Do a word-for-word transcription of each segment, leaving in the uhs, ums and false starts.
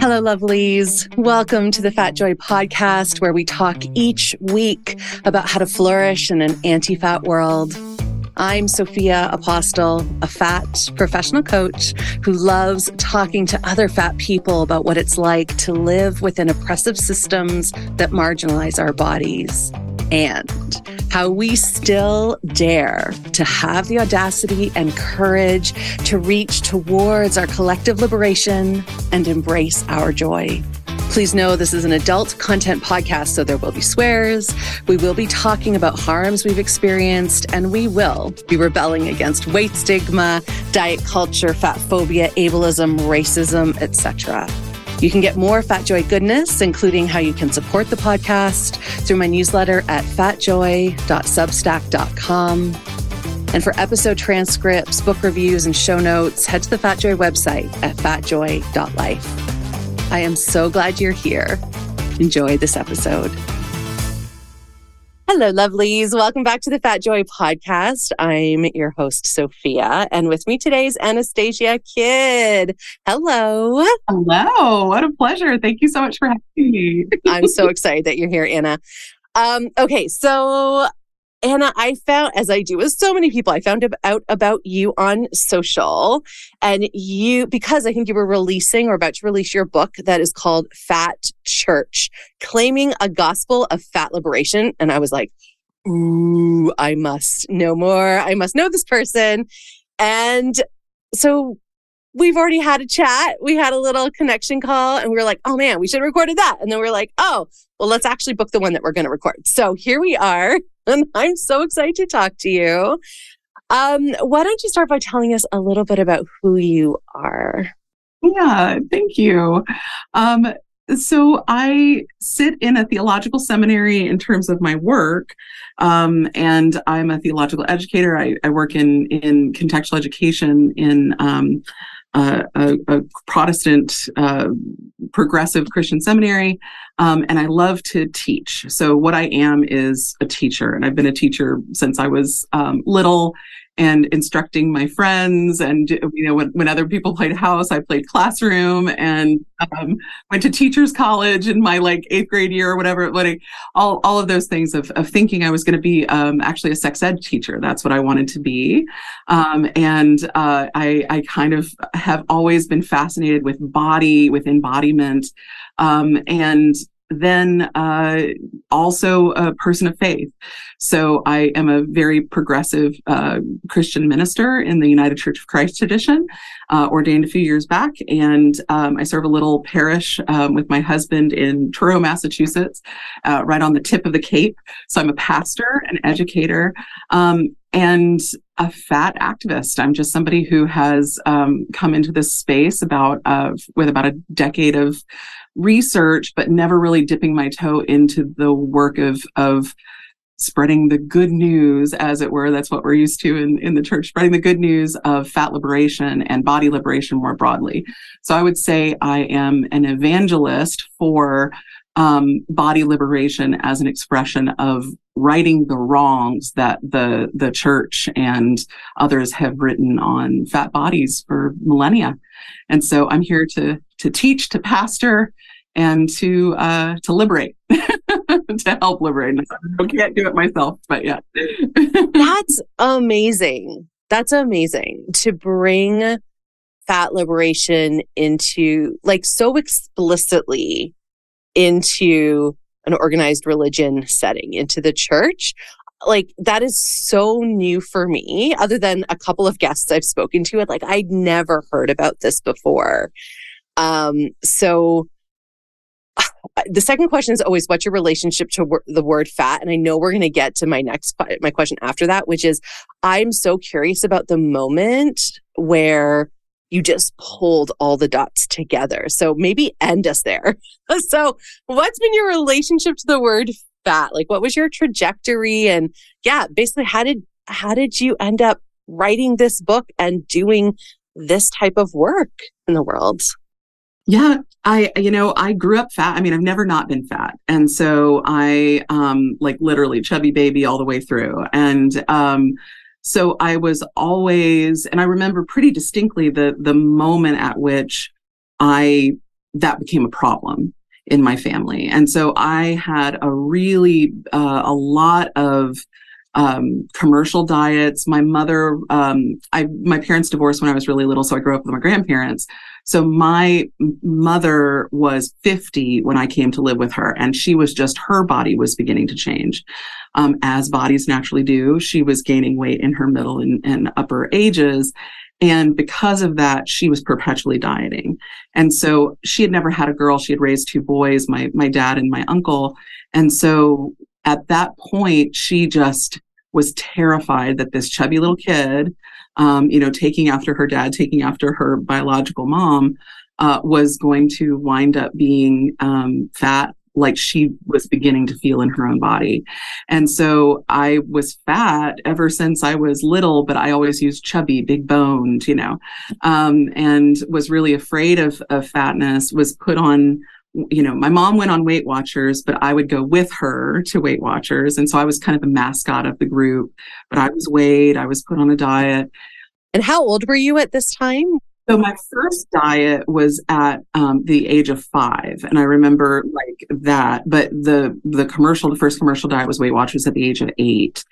Hello, lovelies. Welcome to the Fat Joy podcast, where we talk each week about how to flourish in an anti-fat world. I'm Sophia Apostol, a fat professional coach who loves talking to other fat people about what it's like to live within oppressive systems that marginalize our bodies and how we still dare to have the audacity and courage to reach towards our collective liberation and embrace our joy. Please know this is an adult content podcast, so there will be swears. We will be talking about harms we've experienced, and we will be rebelling against weight stigma, diet culture, fat phobia, ableism, racism, et cetera. You can get more Fat Joy goodness, including how you can support the podcast, through my newsletter at fatjoy dot substack dot com. And for episode transcripts, book reviews, and show notes, head to the Fat Joy website at fatjoy dot life. I am so glad you're here. Enjoy this episode. Hello, lovelies. Welcome back to the Fat Joy podcast. I'm your host, Sophia, and with me today is Anastasia Kidd. Hello. Hello. What a pleasure. Thank you so much for having me. I'm so excited that you're here, Anna. Um, okay, so Anna, I found, as I do with so many people, I found out about you on social, and you, because I think you were releasing or about to release your book that is called Fat Church: Claiming a Gospel of Fat Liberation. And I was like, ooh, I must know more. I must know this person. And so we've already had a chat. We had a little connection call and we were like, oh man, we should have recorded that. And then we were like, oh, well, let's actually book the one that we're going to record. So here we are. And I'm so excited to talk to you. Um, why don't you start by telling us a little bit about who you are? Yeah, thank you. Um, so I sit in a theological seminary in terms of my work, um, and I'm a theological educator. I, I work in, in contextual education in um, uh, a, a Protestant uh, progressive Christian seminary. Um, and I love to teach. So what I am is a teacher, and I've been a teacher since I was um, little, and instructing my friends. And you know, when, when other people played house, I played classroom, and um, went to teachers' college in my like eighth grade year or whatever. Like all all of those things of of thinking I was going to be um, actually a sex ed teacher. That's what I wanted to be. Um, and uh, I I kind of have always been fascinated with body, with embodiment, um, and then uh, also a person of faith. So I am a very progressive uh, Christian minister in the United Church of Christ tradition, uh, ordained a few years back. And um, I serve a little parish um, with my husband in Truro, Massachusetts, uh, right on the tip of the Cape. So I'm a pastor, an educator, um, and a fat activist. I'm just somebody who has um, come into this space about uh, with about a decade of research, but never really dipping my toe into the work of of spreading the good news, as it were. That's what we're used to in, in the church, spreading the good news of fat liberation and body liberation more broadly. So I would say I am an evangelist for um, body liberation as an expression of righting the wrongs that the the church and others have written on fat bodies for millennia. And so I'm here to to teach, to pastor, and to uh, to liberate, to help liberate. I can't do it myself, but yeah. That's amazing. That's amazing to bring fat liberation into, like, so explicitly into an organized religion setting, into the church. Like, that is so new for me, other than a couple of guests I've spoken to. Like, I'd never heard about this before. Um, so the second question is always, what's your relationship to wor- the word fat? And I know we're going to get to my next, qu- my question after that, which is, I'm so curious about the moment where you just pulled all the dots together. So maybe end us there. So what's been your relationship to the word fat? Like, what was your trajectory? And yeah, basically, how did how did you end up writing this book and doing this type of work in the world? Yeah, I, you know, I grew up fat. I mean, I've never not been fat. And so I, um, like literally chubby baby all the way through. And, um, So I was always, and I remember pretty distinctly the the moment at which I that became a problem in my family. And so I had a really, uh, a lot of um, commercial diets. My mother, um, I, my parents divorced when I was really little, so I grew up with my grandparents. So my mother was fifty when I came to live with her, and she was just, her body was beginning to change, um, as bodies naturally do. She was gaining weight in her middle and, and upper ages. And because of that, she was perpetually dieting. And so she had never had a girl. She had raised two boys, my my dad and my uncle. And so at that point, she just was terrified that this chubby little kid, um, you know, taking after her dad, taking after her biological mom, uh, was going to wind up being um, fat, like she was beginning to feel in her own body. And so I was fat ever since I was little, but I always used chubby, big boned, you know, um, and was really afraid of, of fatness, was put on, you know, my mom went on Weight Watchers, but I would go with her to Weight Watchers. And so I was kind of the mascot of the group, but I was weighed, I was put on a diet. And how old were you at this time? So my first diet was at um, the age of five. And I remember like that, but the, the commercial, the first commercial diet was Weight Watchers at the age of eight.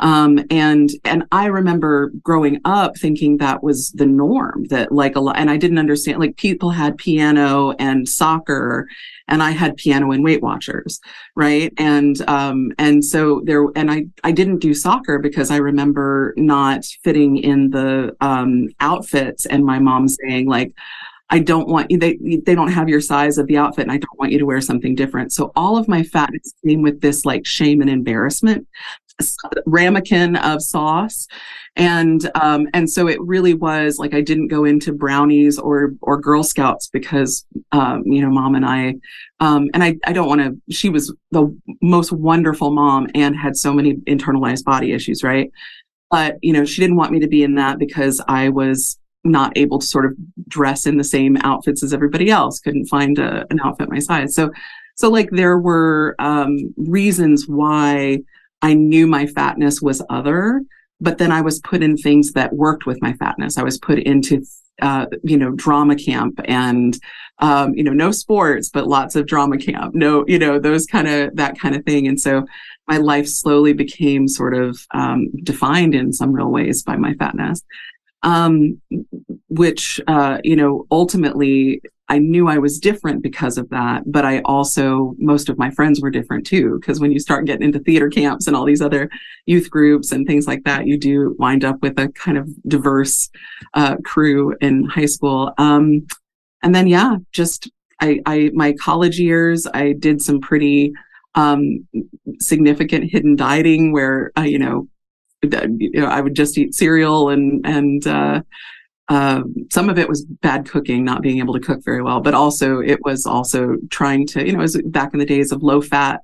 Um, and, and I remember growing up thinking that was the norm, that like a lot, and I didn't understand, like people had piano and soccer, and I had piano and Weight Watchers. Right. And, um, and so there, and I, I didn't do soccer because I remember not fitting in the um, outfits, and my mom saying like, I don't want you, they, they don't have your size of the outfit, and I don't want you to wear something different. So all of my fatness came with this like shame and embarrassment, ramekin of sauce. And, um, and so it really was like, I didn't go into brownies or, or Girl Scouts because, um, you know, mom and I, um, and I, I don't want to, she was the most wonderful mom and had so many internalized body issues. Right. But, you know, she didn't want me to be in that because I was not able to sort of dress in the same outfits as everybody else, couldn't find a, an outfit my size. So, so like there were, um, reasons why I knew my fatness was other, but then I was put in things that worked with my fatness. I was put into, uh, you know, drama camp and, um, you know, no sports, but lots of drama camp, no, you know, those kind of, that kind of thing. And so my life slowly became sort of, um, defined in some real ways by my fatness. Um, which, uh, you know, ultimately I knew I was different because of that, but I also, most of my friends were different too. Cause when you start getting into theater camps and all these other youth groups and things like that, you do wind up with a kind of diverse, uh, crew in high school. Um, and then, yeah, just, I, I, my college years, I did some pretty, um, significant hidden dieting where, uh, you know, You know, I would just eat cereal and, and, uh, uh, some of it was bad cooking, not being able to cook very well, but also it was also trying to, you know, it was back in the days of low fat,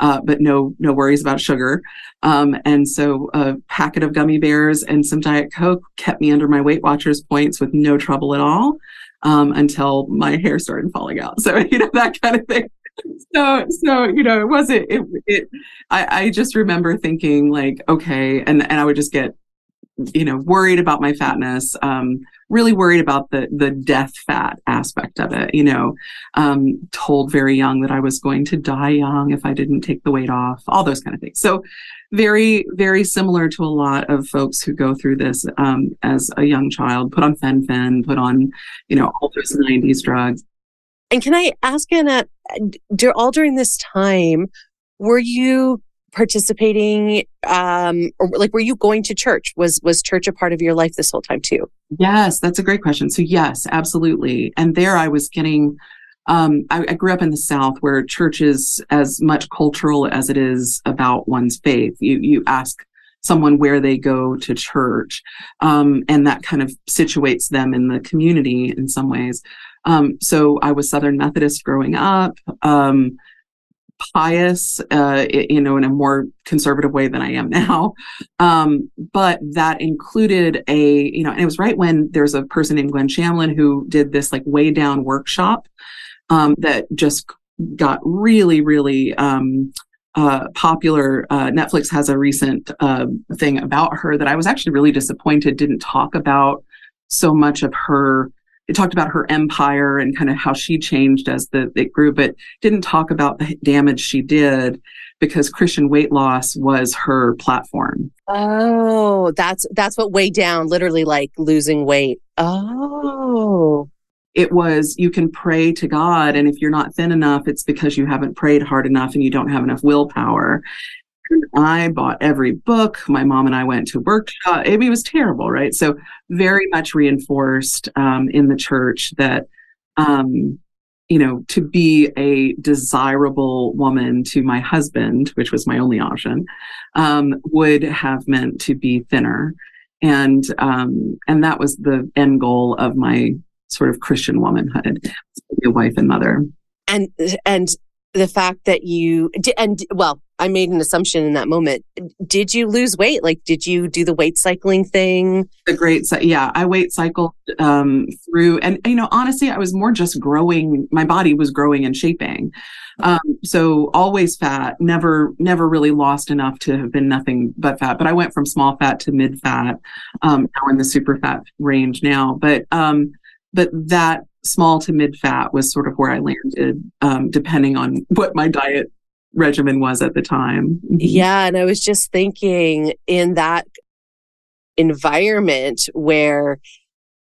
uh, but no, no worries about sugar. Um, and so a packet of gummy bears and some Diet Coke kept me under my Weight Watchers points with no trouble at all, um, until my hair started falling out. So, you know, that kind of thing. So, so, you know, it wasn't, it, it, I, I just remember thinking like, okay. And, and I would just get, you know, worried about my fatness, um, really worried about the, the death fat aspect of it, you know, um, told very young that I was going to die young if I didn't take the weight off, all those kind of things. So very, very similar to a lot of folks who go through this, um, as a young child, put on FenFen, put on, you know, all those nineties drugs. And can I ask, Anna, all during this time, were you participating, um, or like, were you going to church? Was, was church a part of your life this whole time too? Yes, that's a great question. So yes, absolutely. And there I was getting, um, I, I grew up in the South where church is as much cultural as it is about one's faith. You, you ask someone where they go to church, um, and that kind of situates them in the community in some ways. Um, so I was Southern Methodist growing up, um, pious, uh, you know, in a more conservative way than I am now. Um, but that included a, you know, and it was right when there's a person named Glenn Shamlin who did this like way down workshop, um, that just got really, really, um, Uh, popular. Uh, Netflix has a recent uh, thing about her that I was actually really disappointed didn't talk about so much of her it talked about her empire and kind of how she changed as the it grew, but didn't talk about the damage she did because Christian weight loss was her platform. Oh, that's that's what weighed down, literally like losing weight. Oh. It was, you can pray to God, and if you're not thin enough, it's because you haven't prayed hard enough and you don't have enough willpower. And I bought every book. My mom and I went to workshop. It was terrible, right? So very much reinforced um, in the church that, um, you know, to be a desirable woman to my husband, which was my only option, um, would have meant to be thinner. And um, and that was the end goal of my sort of Christian womanhood, a wife and mother. And and the fact that you, and well, I made an assumption in that moment. Did you lose weight? Like, did you do the weight cycling thing? The great, yeah, I weight cycled um, through, and you know, honestly, I was more just growing. My body was growing and shaping. Um, so always fat, never, never really lost enough to have been nothing but fat. But I went from small fat to mid fat, um, now in the super fat range now. But um, But that small to mid fat was sort of where I landed, um, depending on what my diet regimen was at the time. Yeah. And I was just thinking, in that environment where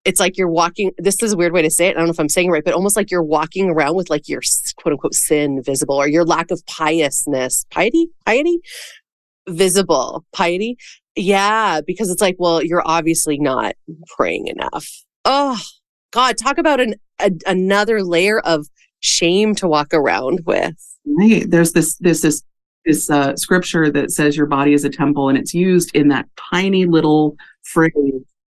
it's like you're walking, this is a weird way to say it, I don't know if I'm saying it right, but almost like you're walking around with like your quote unquote sin visible, or your lack of piousness, piety, piety, visible, piety. Yeah. Because it's like, well, you're obviously not praying enough. Oh, God, talk about an a, another layer of shame to walk around with. Right. There's this this this this uh, scripture that says your body is a temple, and it's used in that tiny little phrase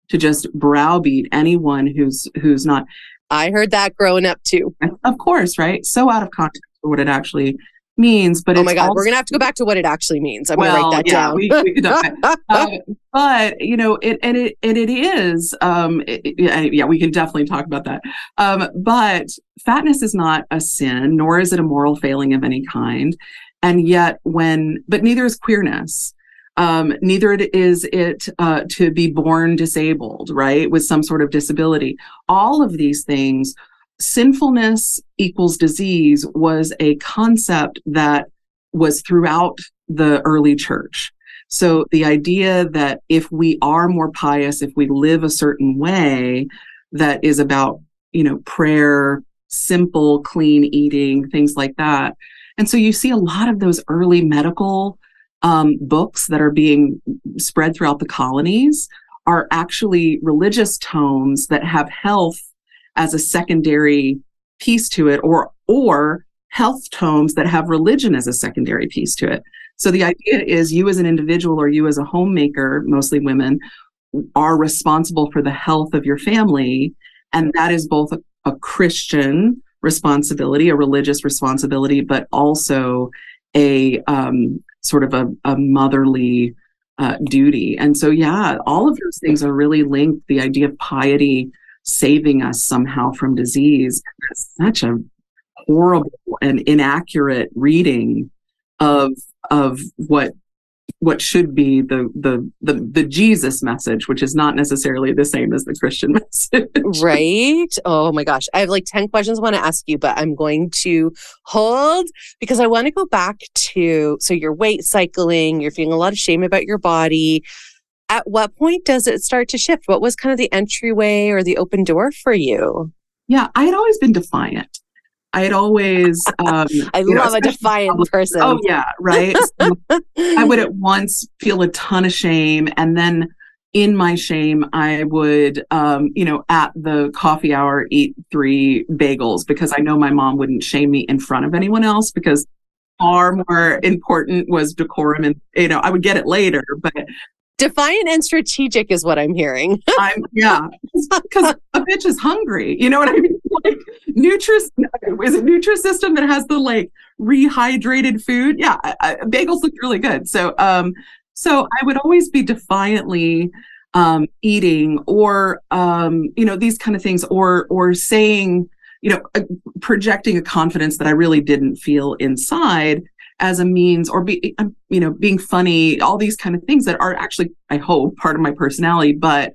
to just browbeat anyone who's who's not. I heard that growing up too. Of course, right? So out of context for what it actually means. But oh my God, also, we're gonna have to go back to what it actually means. I'm well, gonna write that yeah, down. We, we could uh, but you know, it and it and it is. Um, it, it, yeah, we can definitely talk about that. Um, but fatness is not a sin, nor is it a moral failing of any kind. And yet, when but neither is queerness. Um, neither is it uh, to be born disabled, right, with some sort of disability. All of these things. Sinfulness equals disease was a concept that was throughout the early church. So the idea that if we are more pious, if we live a certain way that is about, you know, prayer, simple, clean eating, things like that. And so you see a lot of those early medical um, books that are being spread throughout the colonies are actually religious tomes that have health as a secondary piece to it, or or health tomes that have religion as a secondary piece to it. So the idea is you as an individual, or you as a homemaker, mostly women, are responsible for the health of your family. And that is both a, a Christian responsibility, a religious responsibility, but also a um, sort of a, a motherly uh, duty. And so, yeah, all of those things are really linked. The idea of piety saving us somehow from disease. That's such a horrible and inaccurate reading of of what what should be the the the, the Jesus message, which is not necessarily the same as the Christian message. Right? Oh my gosh. I have like ten questions I want to ask you, but I'm going to hold because I want to go back to, so you're weight cycling, you're feeling a lot of shame about your body. At what point does it start to shift? What was kind of the entryway or the open door for you? Yeah, I had always been defiant. I had always... Um, I love know, a defiant was, person. Oh, yeah, right? So I would at once feel a ton of shame. And then in my shame, I would, um, you know, at the coffee hour, eat three bagels because I know my mom wouldn't shame me in front of anyone else, because far more important was decorum. And, you know, I would get it later, but... Defiant and strategic is what I'm hearing. I'm, yeah, because a bitch is hungry. You know what I mean? Like, Nutris, is it Nutrisystem that has the like rehydrated food? Yeah, I, bagels look really good. So, um, so I would always be defiantly um, eating, or um, you know, these kind of things, or or saying, you know, uh, projecting a confidence that I really didn't feel inside, as a means, or be, you know, being funny, all these kind of things that are actually, I hope, part of my personality, but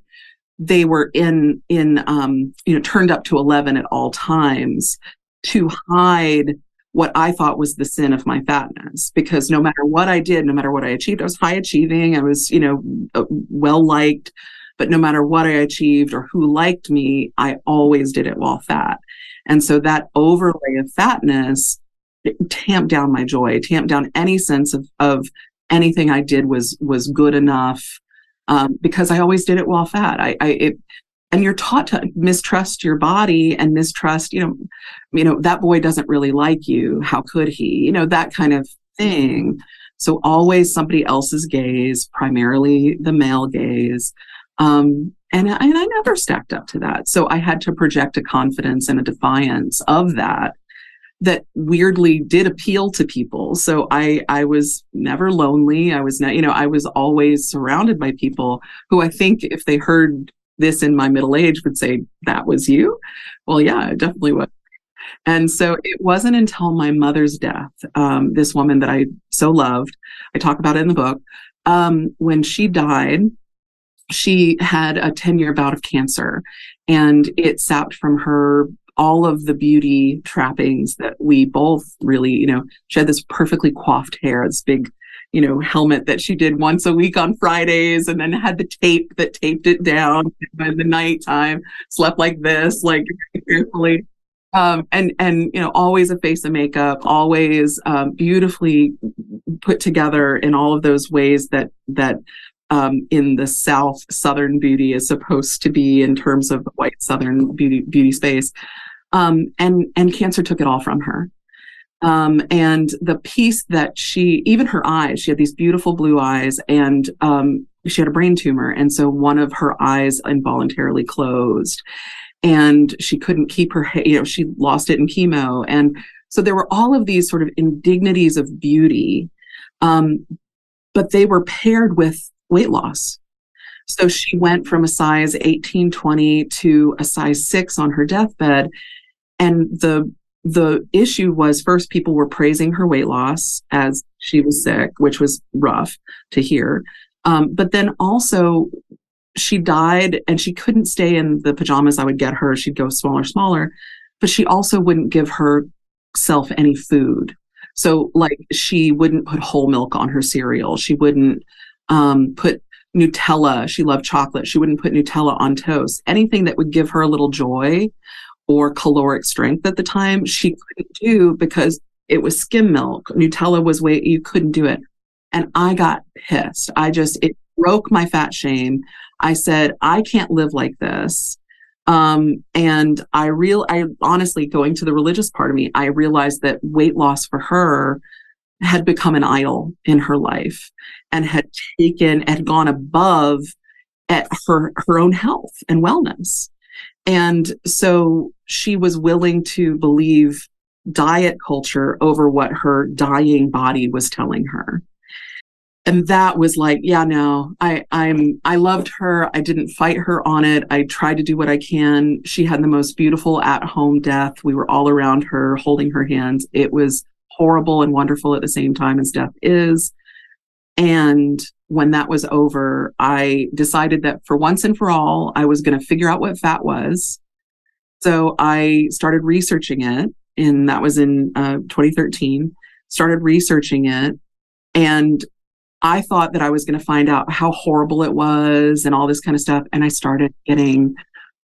they were in in um, you know, turned up to eleven at all times to hide what I thought was the sin of my fatness, because no matter what I did, no matter what I achieved, I was high achieving, I was, you know, well liked, but no matter what I achieved or who liked me, I always did it while fat. And so that overlay of fatness tamped down my joy, tamped down any sense of of anything I did was was good enough, um, because I always did it while fat. I, I it, And you're taught to mistrust your body and mistrust, you know, you know, that boy doesn't really like you. How could he? You know, that kind of thing. So always somebody else's gaze, primarily the male gaze. Um, and, I, and I never stacked up to that. So I had to project a confidence and a defiance of that that weirdly did appeal to people. So I I was never lonely. I was not, you know, I was always surrounded by people who I think if they heard this in my middle age would say, that was you? Well, yeah, it definitely was. And so it wasn't until my mother's death, um, this woman that I so loved, I talk about it in the book, um, when she died, she had a ten-year bout of cancer, and it sapped from her all of the beauty trappings that we both really, you know, she had this perfectly coiffed hair, this big, you know, helmet that she did once a week on Fridays, and then had the tape that taped it down in the nighttime, slept like this, like carefully. Um, and, and, you know, always a face of makeup, always um, beautifully put together in all of those ways that, that um, in the South, Southern beauty is supposed to be in terms of the white Southern beauty, beauty space. Um, and, and cancer took it all from her. Um, and the piece that she, even her eyes, she had these beautiful blue eyes, and um, she had a brain tumor. And so one of her eyes involuntarily closed, and she couldn't keep her, you know, she lost it in chemo. And so there were all of these sort of indignities of beauty, um, but they were paired with weight loss. So she went from a size eighteen, twenty to a size six on her deathbed. And the The issue was, first, people were praising her weight loss as she was sick, which was rough to hear. Um, but then also she died, and she couldn't stay in the pajamas I would get her. She'd go smaller, smaller, but she also wouldn't give herself any food. So like she wouldn't put whole milk on her cereal. She wouldn't um, put Nutella. She loved chocolate. She wouldn't put Nutella on toast. Anything that would give her a little joy or caloric strength at the time, she couldn't do because it was skim milk. Nutella was way, you couldn't do it. And I got pissed. I just, it broke my fat shame. I said, I can't live like this. Um, and I real, I honestly, going to the religious part of me, I realized that weight loss for her had become an idol in her life and had taken, had gone above at her, her own health and wellness. And so she was willing to believe diet culture over what her dying body was telling her. And that was like, yeah, no, I, I'm, I loved her. I didn't fight her on it. I tried to do what I can. She had the most beautiful at-home death. We were all around her, holding her hands. It was horrible and wonderful at the same time as death is. And when that was over, I decided that for once and for all, I was going to figure out what fat was. So I started researching it, and that was in uh, twenty thirteen, started researching it. And I thought that I was going to find out how horrible it was and all this kind of stuff. And I started getting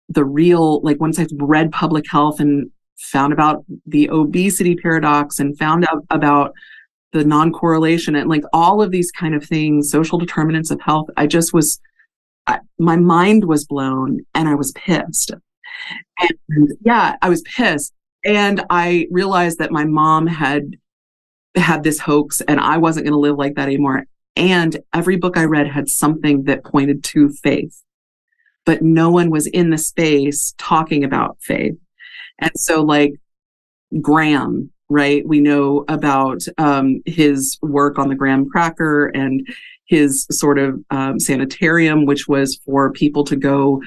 the real, like once I read public health and found about the obesity paradox and found out about the non-correlation and like all of these kind of things, social determinants of health. I just was, I, my mind was blown, and I was pissed. And yeah, I was pissed. And I realized that my mom had had this hoax, and I wasn't going to live like that anymore. And every book I read had something that pointed to faith, but no one was in the space talking about faith. And so like Graham, right? We know about um, his work on the Graham cracker and his sort of um, sanitarium, which was for people to go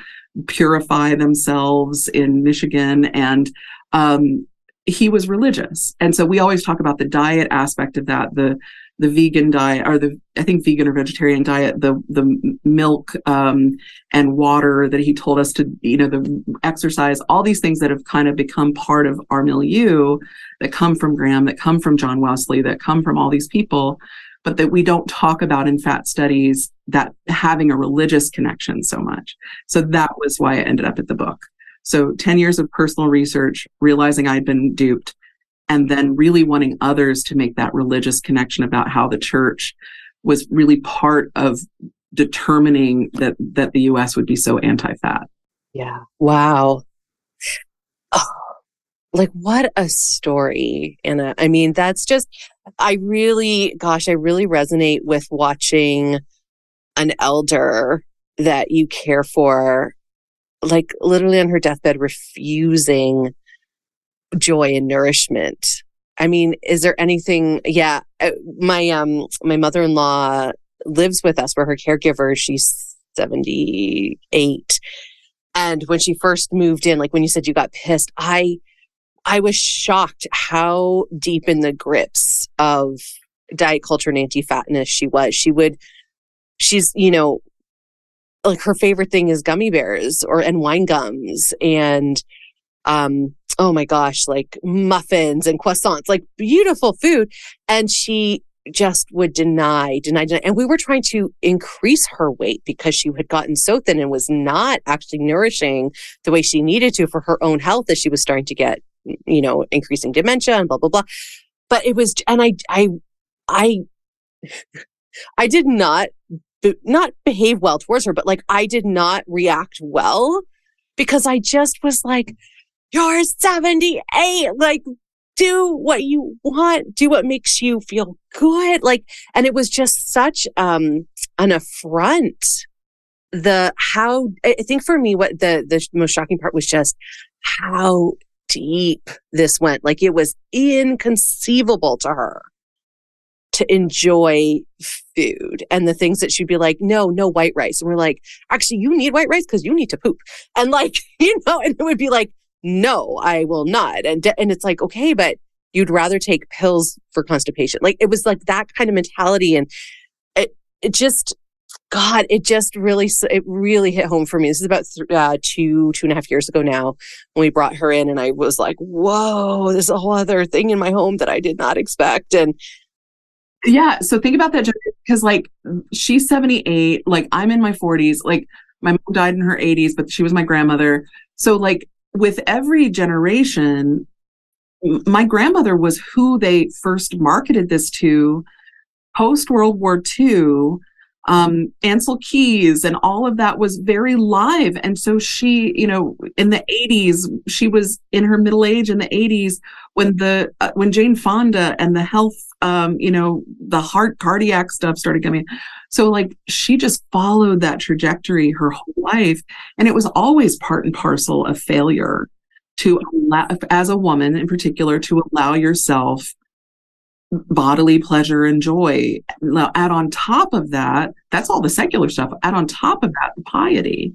purify themselves in Michigan. And um, he was religious. And so we always talk about the diet aspect of that, the the vegan diet, or the, I think vegan or vegetarian diet, the the milk um, and water that he told us to, you know, the exercise, all these things that have kind of become part of our milieu, that come from Graham, that come from John Wesley, that come from all these people, but that we don't talk about in fat studies, that having a religious connection so much. So that was why I ended up at the book. So ten years of personal research, realizing I'd been duped, and then really wanting others to make that religious connection about how the church was really part of determining that that the U S would be so anti-fat. Yeah. Wow. Oh, like, what a story, Anna. I mean, that's just, I really, gosh, I really resonate with watching an elder that you care for, like literally on her deathbed, refusing joy and nourishment. I mean, is there anything? Yeah, my um, my mother-in-law lives with us. We're her caregiver. She's seventy-eight, and when she first moved in, like when you said you got pissed, I, I was shocked how deep in the grips of diet culture and anti-fatness she was. She would, she's you know, like her favorite thing is gummy bears or and wine gums and. Um, oh my gosh, like muffins and croissants, like beautiful food. And she just would deny, deny, deny. And we were trying to increase her weight because she had gotten so thin and was not actually nourishing the way she needed to for her own health as she was starting to get, you know, increasing dementia and blah, blah, blah. But it was, and I, I, I, I did not, not behave well towards her, but like, I did not react well because I just was like, you're seventy-eight, like, do what you want, do what makes you feel good. Like, and it was just such um, an affront. The how, I think for me, what the, the most shocking part was just how deep this went. Like, it was inconceivable to her to enjoy food and the things that she'd be like, no, no white rice. And we're like, actually, you need white rice because you need to poop. And like, you know, and it would be like, no, I will not. And and it's like, okay, but you'd rather take pills for constipation. Like, it was like that kind of mentality. And it, it just, God, it just really, it really hit home for me. This is about th- uh, two, two and a half years ago now when we brought her in, and I was like, whoa, there's a whole other thing in my home that I did not expect. And yeah. So think about that, because like she's seventy-eight, like I'm in my forties, like my mom died in her eighties, but she was my grandmother. So like, with every generation, my grandmother was who they first marketed this to post-World War Two. Um, Ansel Keys and all of that was very live. And so she, you know, in the eighties, she was in her middle age in the eighties when the uh, when Jane Fonda and the health, um, you know, the heart cardiac stuff started coming. So like she just followed that trajectory her whole life. And it was always part and parcel of failure to allow, as a woman in particular, to allow yourself bodily pleasure and joy. Now, add on top of that, that's all the secular stuff. Add on top of that, the piety.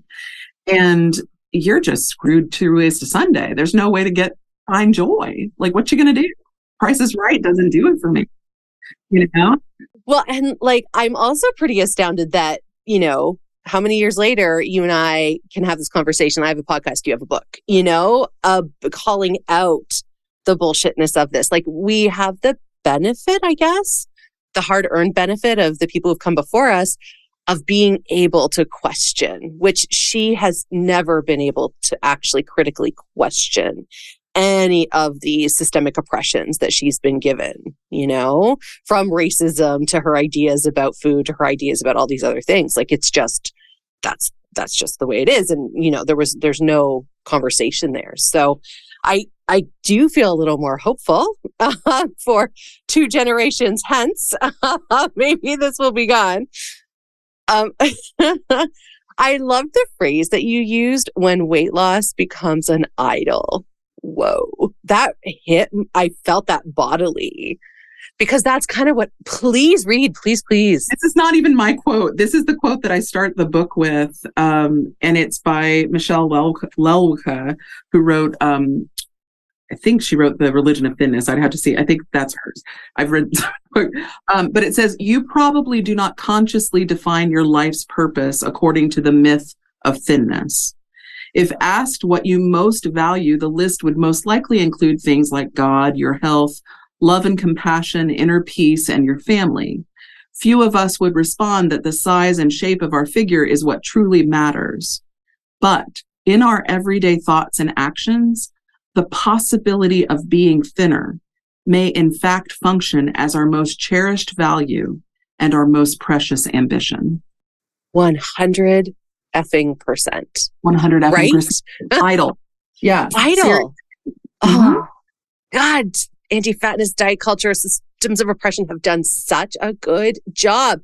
And you're just screwed two ways to Sunday. There's no way to get find joy. Like, what you gonna do? Price is Right doesn't do it for me. You know? Well, and like, I'm also pretty astounded that, you know, how many years later you and I can have this conversation. I have a podcast, you have a book, you know, uh, calling out the bullshitness of this. Like, we have the benefit, I guess, the hard-earned benefit of the people who've come before us of being able to question, which she has never been able to actually critically question any of the systemic oppressions that she's been given, you know, from racism to her ideas about food to her ideas about all these other things. Like, it's just, that's, that's just the way it is. And, you know, there was, there's no conversation there. So I, I do feel a little more hopeful uh, for two generations hence. Uh, maybe this will be gone. Um, I love the phrase that you used, when weight loss becomes an idol. Whoa, that hit. I felt that bodily, because that's kind of what, please read, please, please. This is not even my quote. This is the quote that I start the book with. Um, and it's by Michelle Lelka, Lelka who wrote, um, I think she wrote The Religion of Thinness. I'd have to see. I think that's hers. I've read, um, but it says, you probably do not consciously define your life's purpose according to the myth of thinness. If asked what you most value, the list would most likely include things like God, your health, love and compassion, inner peace, and your family. Few of us would respond that the size and shape of our figure is what truly matters. But in our everyday thoughts and actions, the possibility of being thinner may in fact function as our most cherished value and our most precious ambition. one hundred effing percent. one hundred effing right? percent. Vital. Yeah. Vital. Oh, God. Anti-fatness, diet culture, systems of oppression have done such a good job.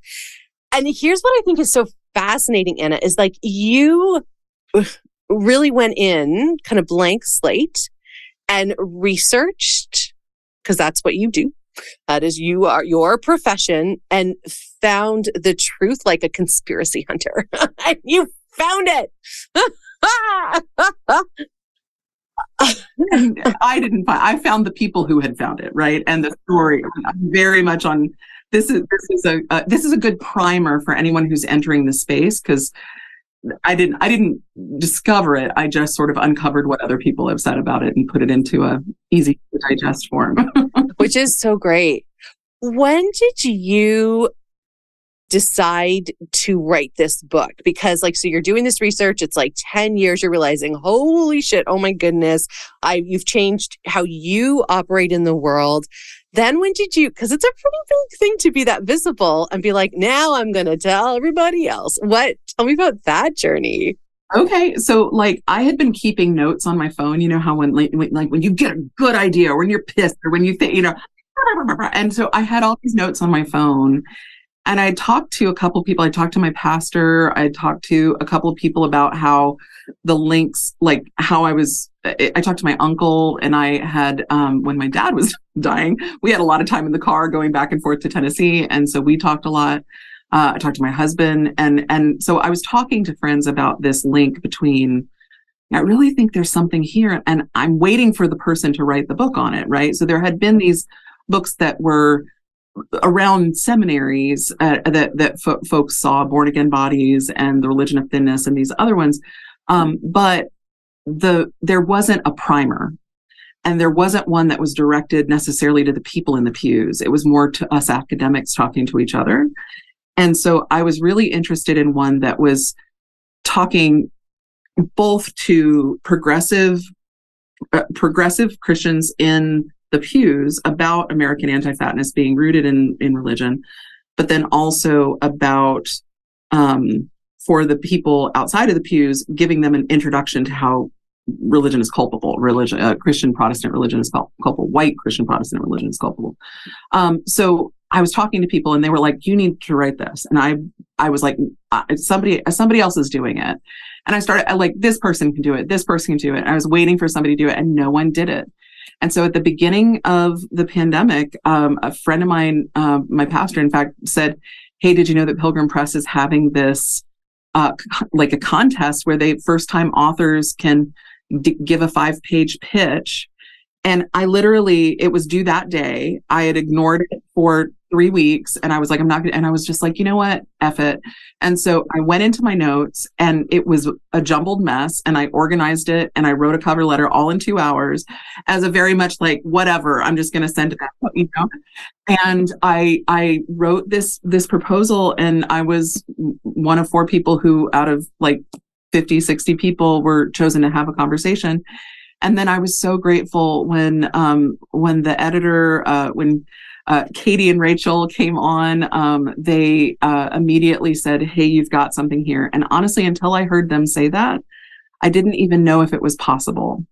And here's what I think is so fascinating, Anna, is like you really went in kind of blank slate and researched, because that's what you do. That is you are your profession, and found the truth like a conspiracy hunter. And you found it. I didn't find I found the people who had found it, right? And the story. I'm very much on this is this is a uh, this is a good primer for anyone who's entering the space, because I didn't I didn't discover it. I just sort of uncovered what other people have said about it and put it into a easy to digest form. Which is so great. When did you decide to write this book? Because like, so you're doing this research, it's like ten years, you're realizing, holy shit, oh my goodness, I you've changed how you operate in the world. Then when did you, because it's a pretty big thing to be that visible and be like, now I'm going to tell everybody else. What? Tell me about that journey. Okay. So like I had been keeping notes on my phone, you know, how when like when you get a good idea or when you're pissed or when you think, you know, and so I had all these notes on my phone. And I talked to a couple of people. I talked to my pastor. I talked to a couple of people about how the links, like how I was, I talked to my uncle, and I had, um, when my dad was dying, we had a lot of time in the car going back and forth to Tennessee. And so we talked a lot. Uh, I talked to my husband. And, and so I was talking to friends about this link between, I really think there's something here, and I'm waiting for the person to write the book on it. Right. So there had been these books that were around seminaries uh, that that fo- folks saw, Born Again Bodies and The Religion of Thinness and these other ones, um, but the there wasn't a primer, and there wasn't one that was directed necessarily to the people in the pews. It was more to us academics talking to each other, and so I was really interested in one that was talking both to progressive uh, progressive Christians in the pews about American anti-fatness being rooted in, in religion, but then also about, um, for the people outside of the pews, giving them an introduction to how religion is culpable. Religion, uh, Christian Protestant religion is cul- culpable. White Christian Protestant religion is culpable. Um, so I was talking to people, and they were like, "You need to write this," and I, I was like, "Somebody, somebody else is doing it," and I started I, like, "This person can do it. This person can do it." And I was waiting for somebody to do it, and no one did it. And so at the beginning of the pandemic, um, a friend of mine, uh, my pastor, in fact, said, "Hey, did you know that Pilgrim Press is having this, uh, co- like a contest where they first-time authors can d- give a five-page pitch?" And I literally, it was due that day. I had ignored it for three weeks, and I was like, "I'm not gonna," and I was just like, "You know what? F it." And so I went into my notes, and it was a jumbled mess, and I organized it, and I wrote a cover letter all in two hours as a very much like, whatever, I'm just going to send it out, you know? And I, I wrote this, this proposal, and I was one of four people who out of like fifty, sixty people were chosen to have a conversation. And then I was so grateful when, um, when the editor, uh, when, uh, Katie and Rachel came on, um, they, uh, immediately said, "Hey, you've got something here." And honestly, until I heard them say that, I didn't even know if it was possible.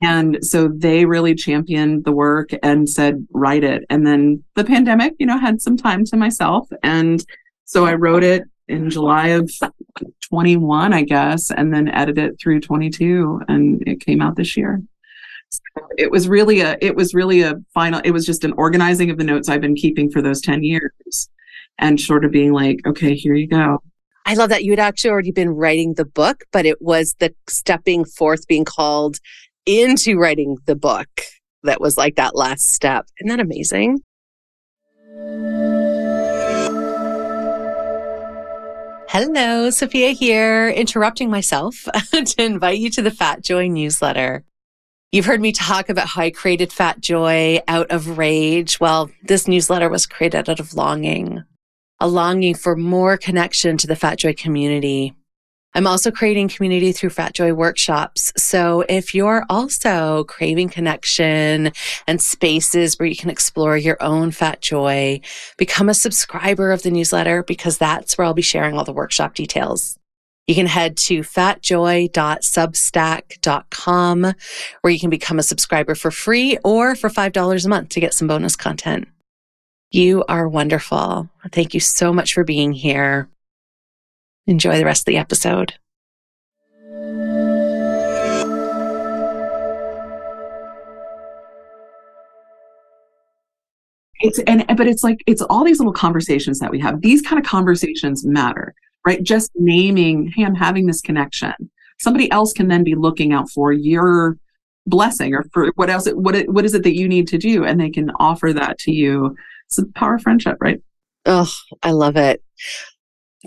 And so they really championed the work and said, "Write it." And then the pandemic, you know, had some time to myself. And so I wrote it in July of twenty-one, I guess, and then edited it through twenty-two, and it came out this year. So it was really a, it was really a final, it was just an organizing of the notes I've been keeping for those ten years and sort of being like, okay, here you go. I love that you had actually already been writing the book, but it was the stepping forth, being called into writing the book that was like that last step. Isn't that amazing? Hello, Sophia here, interrupting myself to invite you to the Fat Joy newsletter. You've heard me talk about how I created Fat Joy out of rage. Well, this newsletter was created out of longing, a longing for more connection to the Fat Joy community. I'm also creating community through Fat Joy workshops. So if you're also craving connection and spaces where you can explore your own Fat Joy, become a subscriber of the newsletter because that's where I'll be sharing all the workshop details. You can head to fat joy dot substack dot com where you can become a subscriber for free or for five dollars a month to get some bonus content. You are wonderful. Thank you so much for being here. Enjoy the rest of the episode. It's and but it's like it's all these little conversations that we have. These kind of conversations matter, right? Just naming, hey, I'm having this connection. Somebody else can then be looking out for your blessing or for what else, what it, what is it that you need to do, and they can offer that to you. It's the power of friendship, right? Oh, I love it.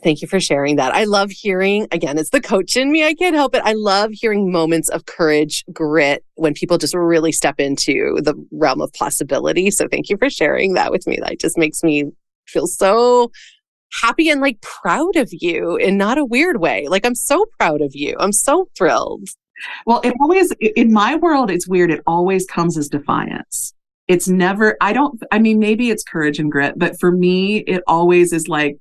Thank you for sharing that. I love hearing, again, it's the coach in me. I can't help it. I love hearing moments of courage, grit, when people just really step into the realm of possibility. So thank you for sharing that with me. That just makes me feel so happy and like proud of you in not a weird way. Like I'm so proud of you. I'm so thrilled. Well, it always, in my world, it's weird. It always comes as defiance. It's never, I don't, I mean, maybe it's courage and grit, but for me, it always is like,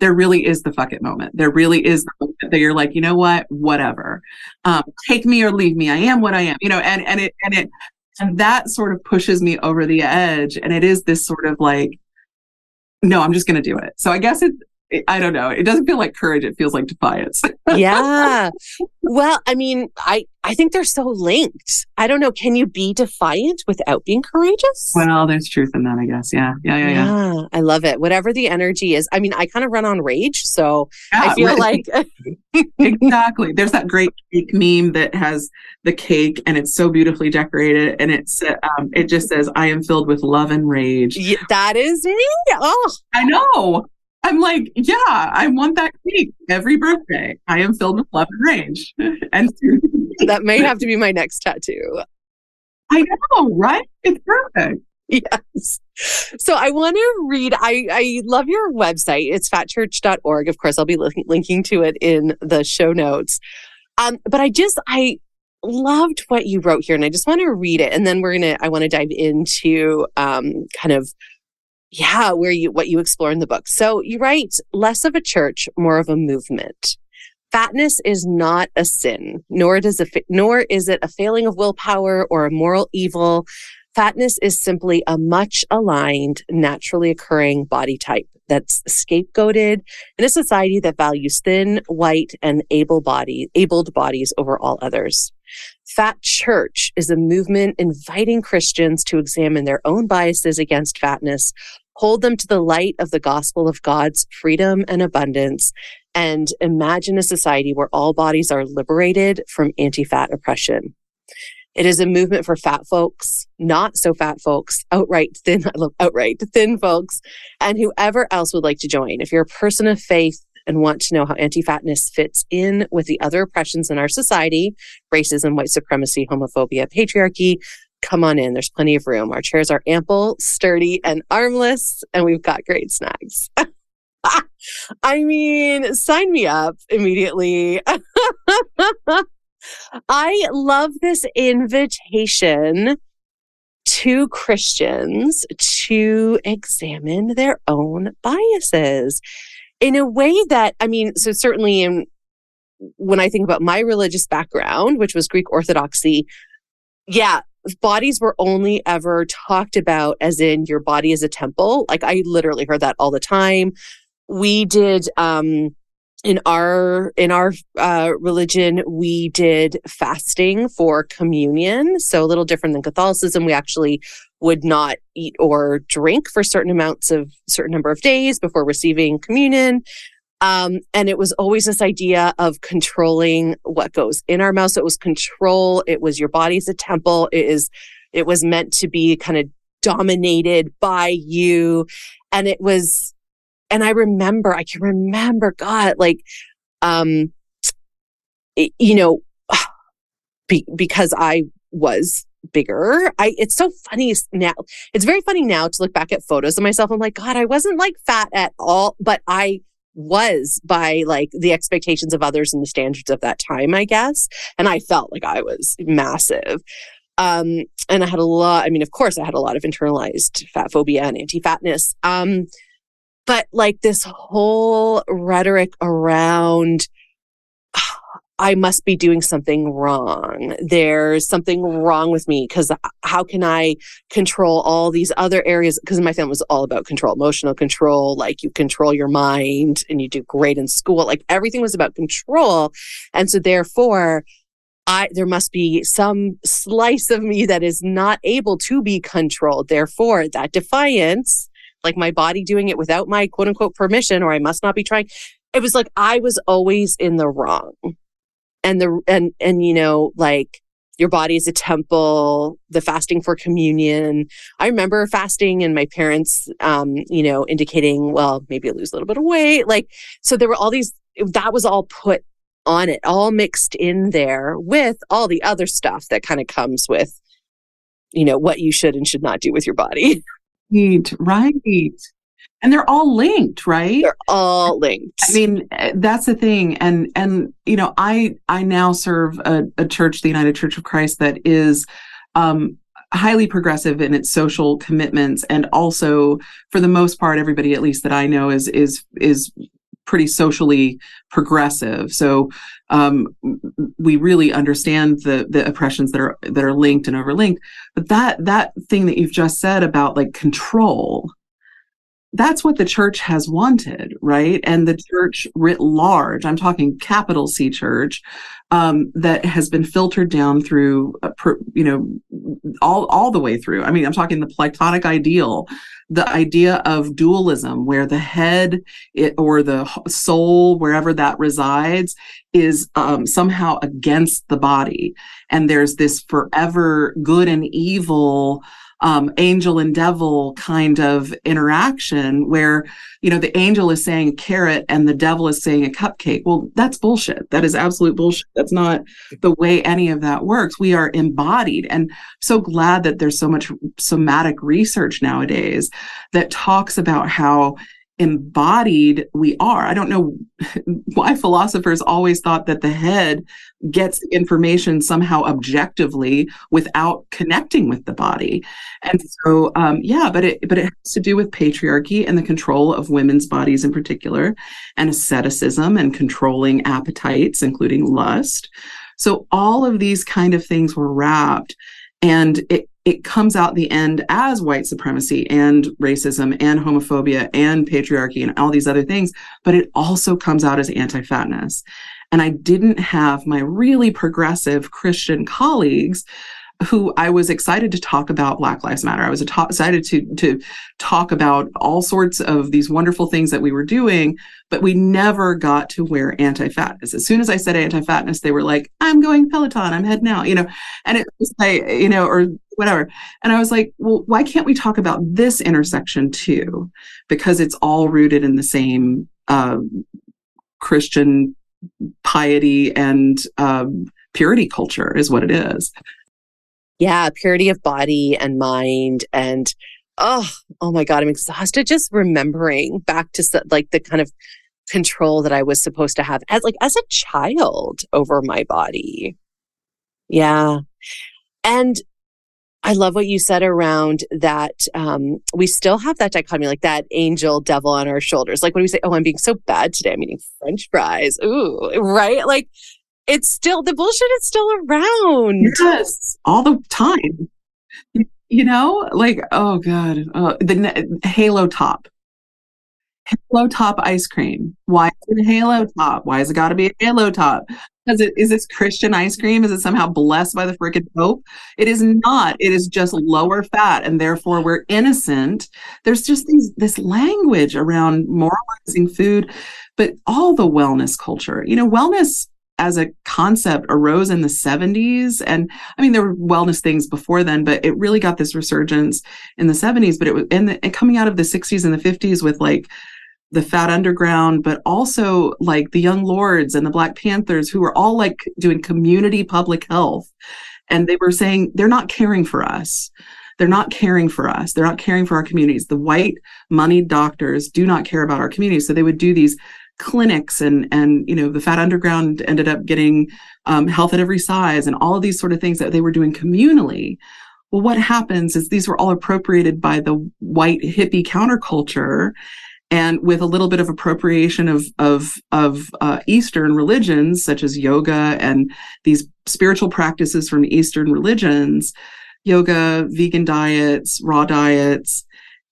there really is the fuck it moment. There really is the moment that you're like, you know what, whatever, um, take me or leave me. I am what I am, you know, and, and it, and it, and that sort of pushes me over the edge. And it is this sort of like, no, I'm just going to do it. So I guess it, it, I don't know. It doesn't feel like courage. It feels like defiance. Yeah. Well, I mean, I, I think they're so linked. I don't know. Can you be defiant without being courageous? Well, there's truth in that, I guess. Yeah. Yeah. Yeah. Yeah. yeah. I love it. Whatever the energy is. I mean, I kind of run on rage. So yeah, I feel right. like. Exactly. There's that great cake meme that has the cake and it's so beautifully decorated. And it's, um, it just says, I am filled with love and rage. Yeah, that is me. Oh, I know. I'm like, yeah, I want that cake every birthday. I am filled with love and rage. And that may have to be my next tattoo. I know, right? It's perfect. Yes. So I want to read, I, I love your website. It's fat church dot org. Of course, I'll be link- linking to it in the show notes. Um, but I just, I loved what you wrote here and I just want to read it. And then we're going to, I want to dive into um, kind of Yeah, where you what you explore in the book. So you write, less of a church, more of a movement. Fatness is not a sin, nor does a nor is it a failing of willpower or a moral evil. Fatness is simply a much aligned, naturally occurring body type that's scapegoated in a society that values thin, white, and able body, abled bodies over all others. Fat Church is a movement inviting Christians to examine their own biases against fatness, hold them to the light of the gospel of God's freedom and abundance, and imagine a society where all bodies are liberated from anti-fat oppression. It is a movement for fat folks, not so fat folks, outright thin, I love outright thin folks, and whoever else would like to join. If you're a person of faith and want to know how anti-fatness fits in with the other oppressions in our society, racism, white supremacy, homophobia, patriarchy, come on in. There's plenty of room. Our chairs are ample, sturdy, and armless, and we've got great snacks. I mean, sign me up immediately. I love this invitation to Christians to examine their own biases in a way that, I mean, so certainly in, when I think about my religious background, which was Greek Orthodoxy, yeah, bodies were only ever talked about as in your body is a temple. Like I literally heard that all the time. We did... um In our in our uh, religion, we did fasting for communion, so a little different than Catholicism. We actually would not eat or drink for certain amounts of certain number of days before receiving communion. Um, and it was always this idea of controlling what goes in our mouth. So it was control. It was your body's a temple. It is, it was meant to be kind of dominated by you. And it was, and I remember, I can remember, God, like, um, it, you know, be, because I was bigger. I, it's so funny now. It's very funny now to look back at photos of myself. I'm like, God, I wasn't like fat at all, but I was by like the expectations of others and the standards of that time, I guess. And I felt like I was massive. Um, and I had a lot, I mean, of course I had a lot of internalized fat phobia and anti-fatness. Um, but like this whole rhetoric around, I must be doing something wrong. There's something wrong with me because how can I control all these other areas? Because my family was all about control, emotional control, like you control your mind and you do great in school. Like everything was about control. And so therefore, I there must be some slice of me that is not able to be controlled. Therefore, that defiance, like my body doing it without my quote unquote permission, or I must not be trying. It was like I was always in the wrong. And the, and, and, you know, like your body is a temple, the fasting for communion. I remember fasting and my parents, um, you know, indicating, well, maybe lose a little bit of weight. Like, so there were all these, that was all put on it, all mixed in there with all the other stuff that kind of comes with, you know, what you should and should not do with your body. Right. Right. And they're all linked, right? They're all linked. I mean, that's the thing. And, and you know, I I now serve a, a church, the United Church of Christ, that is um, highly progressive in its social commitments. And also, for the most part, everybody, at least that I know, is is is pretty socially progressive. So um, we really understand the the oppressions that are that are linked and overlinked. But that that thing that you've just said about like control, that's what the church has wanted, right? And the church writ large, I'm talking capital C church, um, that has been filtered down through, uh, per, you know, all all the way through. I mean, I'm talking the Platonic ideal, the idea of dualism, where the head it, or the soul, wherever that resides, is um, somehow against the body. And there's this forever good and evil Um, angel and devil kind of interaction where, you know, the angel is saying a carrot and the devil is saying a cupcake. Well, that's bullshit. That is absolute bullshit. That's not the way any of that works. We are embodied. And so glad that there's so much somatic research nowadays that talks about how embodied we are. I don't know why philosophers always thought that the head gets information somehow objectively without connecting with the body. And so, um, yeah, but it but it has to do with patriarchy and the control of women's bodies in particular, and asceticism and controlling appetites, including lust. So all of these kind of things were wrapped, and it it comes out the end as white supremacy and racism and homophobia and patriarchy and all these other things, but it also comes out as anti-fatness. And I didn't have my really progressive Christian colleagues who I was excited to talk about Black Lives Matter. I was excited to to talk about all sorts of these wonderful things that we were doing, but we never got to where anti-fatness. As soon as I said anti-fatness, they were like, I'm going Peloton, I'm heading out, you know, and it was like, you know, or whatever. And I was like, well, why can't we talk about this intersection too? Because it's all rooted in the same uh, Christian piety and uh, purity culture is what it is. Yeah, purity of body and mind. And oh, oh my God, I'm exhausted just remembering back to like the kind of control that I was supposed to have as like as a child over my body. Yeah. And I love what you said around that. Um, we still have that dichotomy, like that angel devil on our shoulders. Like when we say, oh, I'm being so bad today, I'm eating French fries. Ooh, right? Like it's still, the bullshit is still around. Yes, all the time. You know, like, oh God, uh, the Halo Top. Halo Top ice cream. Why is it Halo Top? Why has it got to be a Halo Top? Is it, is this Christian ice cream? Is it somehow blessed by the freaking Pope? It is not. It is just lower fat, and therefore we're innocent. There's just these, this language around moralizing food, but all the wellness culture. You know, wellness as a concept arose in the seventies. And I mean, there were wellness things before then, but it really got this resurgence in the seventies. But it was in the, and coming out of the sixties and the fifties with like the Fat Underground, but also like the Young Lords and the Black Panthers, who were all like doing community public health. And they were saying, they're not caring for us. They're not caring for us. They're not caring for our communities. The white moneyed doctors do not care about our communities. So they would do these clinics, and and you know, the Fat Underground ended up getting um, health at every size and all of these sort of things that they were doing communally. Well, what happens is these were all appropriated by the white hippie counterculture, and with a little bit of appropriation of of of uh, Eastern religions such as yoga and these spiritual practices from Eastern religions, yoga, vegan diets, raw diets,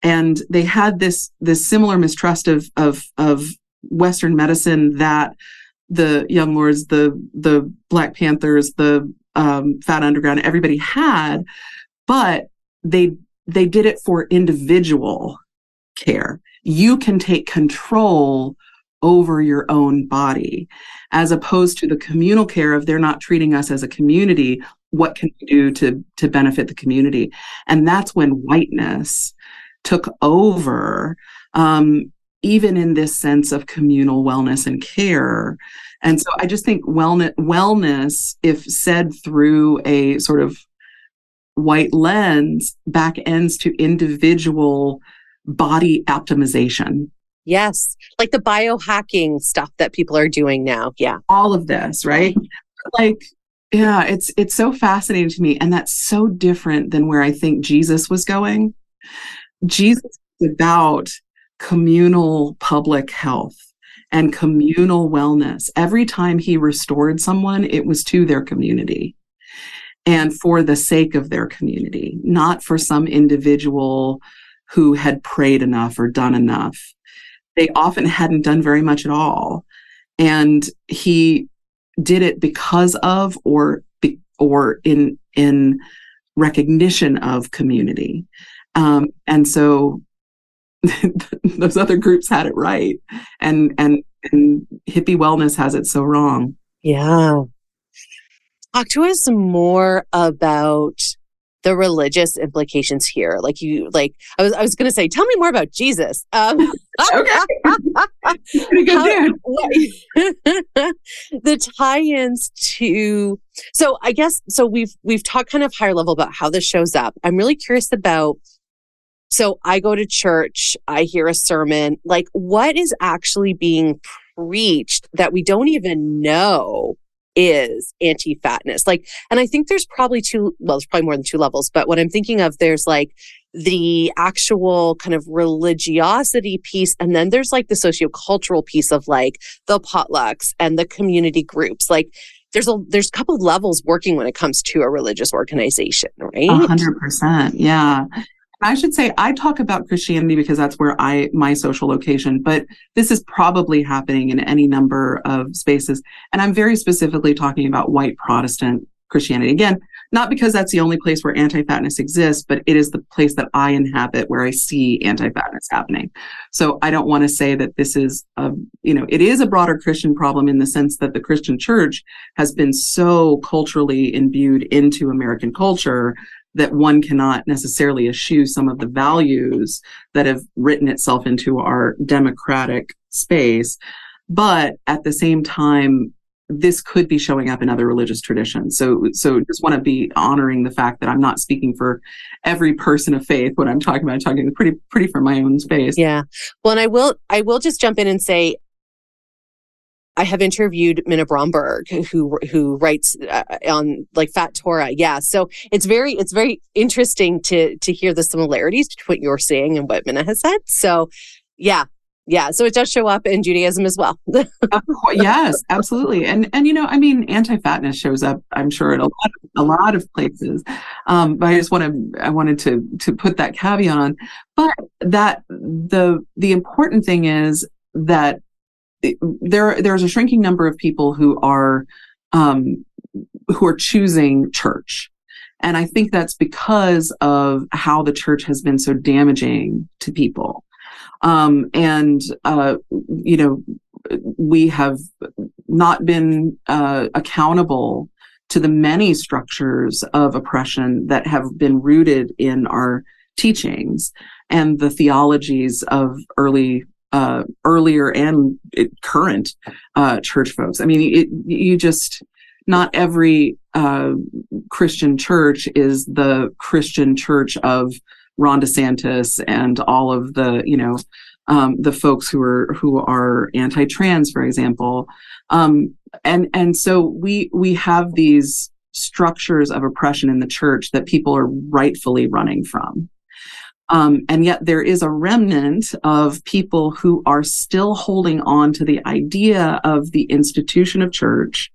and they had this this similar mistrust of of of Western medicine that the Young Lords, the the Black Panthers, the um, Fat Underground, everybody had, but they they did it for individual care. You can take control over your own body, as opposed to the communal care of they're not treating us as a community. What can we do to to benefit the community? And that's when whiteness took over. Um, even in this sense of communal wellness and care. And so I just think wellness, wellness, if said through a sort of white lens, back ends to individual body optimization. Yes, like the biohacking stuff that people are doing now. Yeah. All of this, right? Like, yeah, it's it's so fascinating to me. And that's so different than where I think Jesus was going. Jesus is about communal public health and communal wellness. Every time he restored someone, it was to their community and for the sake of their community, not for some individual who had prayed enough or done enough. They often hadn't done very much at all. And he did it because of, or be, or in, in recognition of community. Um, and so those other groups had it right, and and and hippie wellness has it so wrong. Yeah. Talk to us more about the religious implications here. Like you, like I was, I was going to say, tell me more about Jesus. Um, okay. Pretty good there. The tie-ins to. So I guess so. We've we've talked kind of higher level about how this shows up. I'm really curious about. So I go to church, I hear a sermon, like what is actually being preached that we don't even know is anti-fatness? Like, and I think there's probably two, well, there's probably more than two levels, but what I'm thinking of, there's like the actual kind of religiosity piece. And then there's like the sociocultural piece of like the potlucks and the community groups. Like there's a, there's a couple levels working when it comes to a religious organization, right? A hundred percent. Yeah. I should say I talk about Christianity because that's where I, my social location, but this is probably happening in any number of spaces. And I'm very specifically talking about white Protestant Christianity. Again, not because that's the only place where anti-fatness exists, but it is the place that I inhabit where I see anti-fatness happening. So I don't want to say that this is a, you know, it is a broader Christian problem in the sense that the Christian church has been so culturally imbued into American culture that one cannot necessarily eschew some of the values that have written itself into our democratic space. But at the same time, this could be showing up in other religious traditions. So, so just want to be honoring the fact that I'm not speaking for every person of faith when I'm talking about. I'm talking pretty, pretty for my own space. Yeah. Well, and I will, I will just jump in and say, I have interviewed Minna Bromberg, who who writes uh, on like Fat Torah. Yeah, so it's very it's very interesting to to hear the similarities between what you're saying and what Minna has said. So, yeah, yeah. So it does show up in Judaism as well. Yes, absolutely. And and you know, I mean, anti-fatness shows up, I'm sure, at a lot of, a lot of places. Um, but I just want to, I wanted to, to put that caveat on, but that the, the important thing is that there, there's a shrinking number of people who are, um, who are choosing church. And I think that's because of how the church has been so damaging to people. Um, and, uh, you know, we have not been uh, accountable to the many structures of oppression that have been rooted in our teachings and the theologies of early, uh, earlier and current uh, church folks. I mean, it, you just, not every uh, Christian church is the Christian church of Ron DeSantis and all of the, you know, um, the folks who are, who are anti-trans, for example. Um, and, and so we, we have these structures of oppression in the church that people are rightfully running from. Um, and yet there is a remnant of people who are still holding on to the idea of the institution of church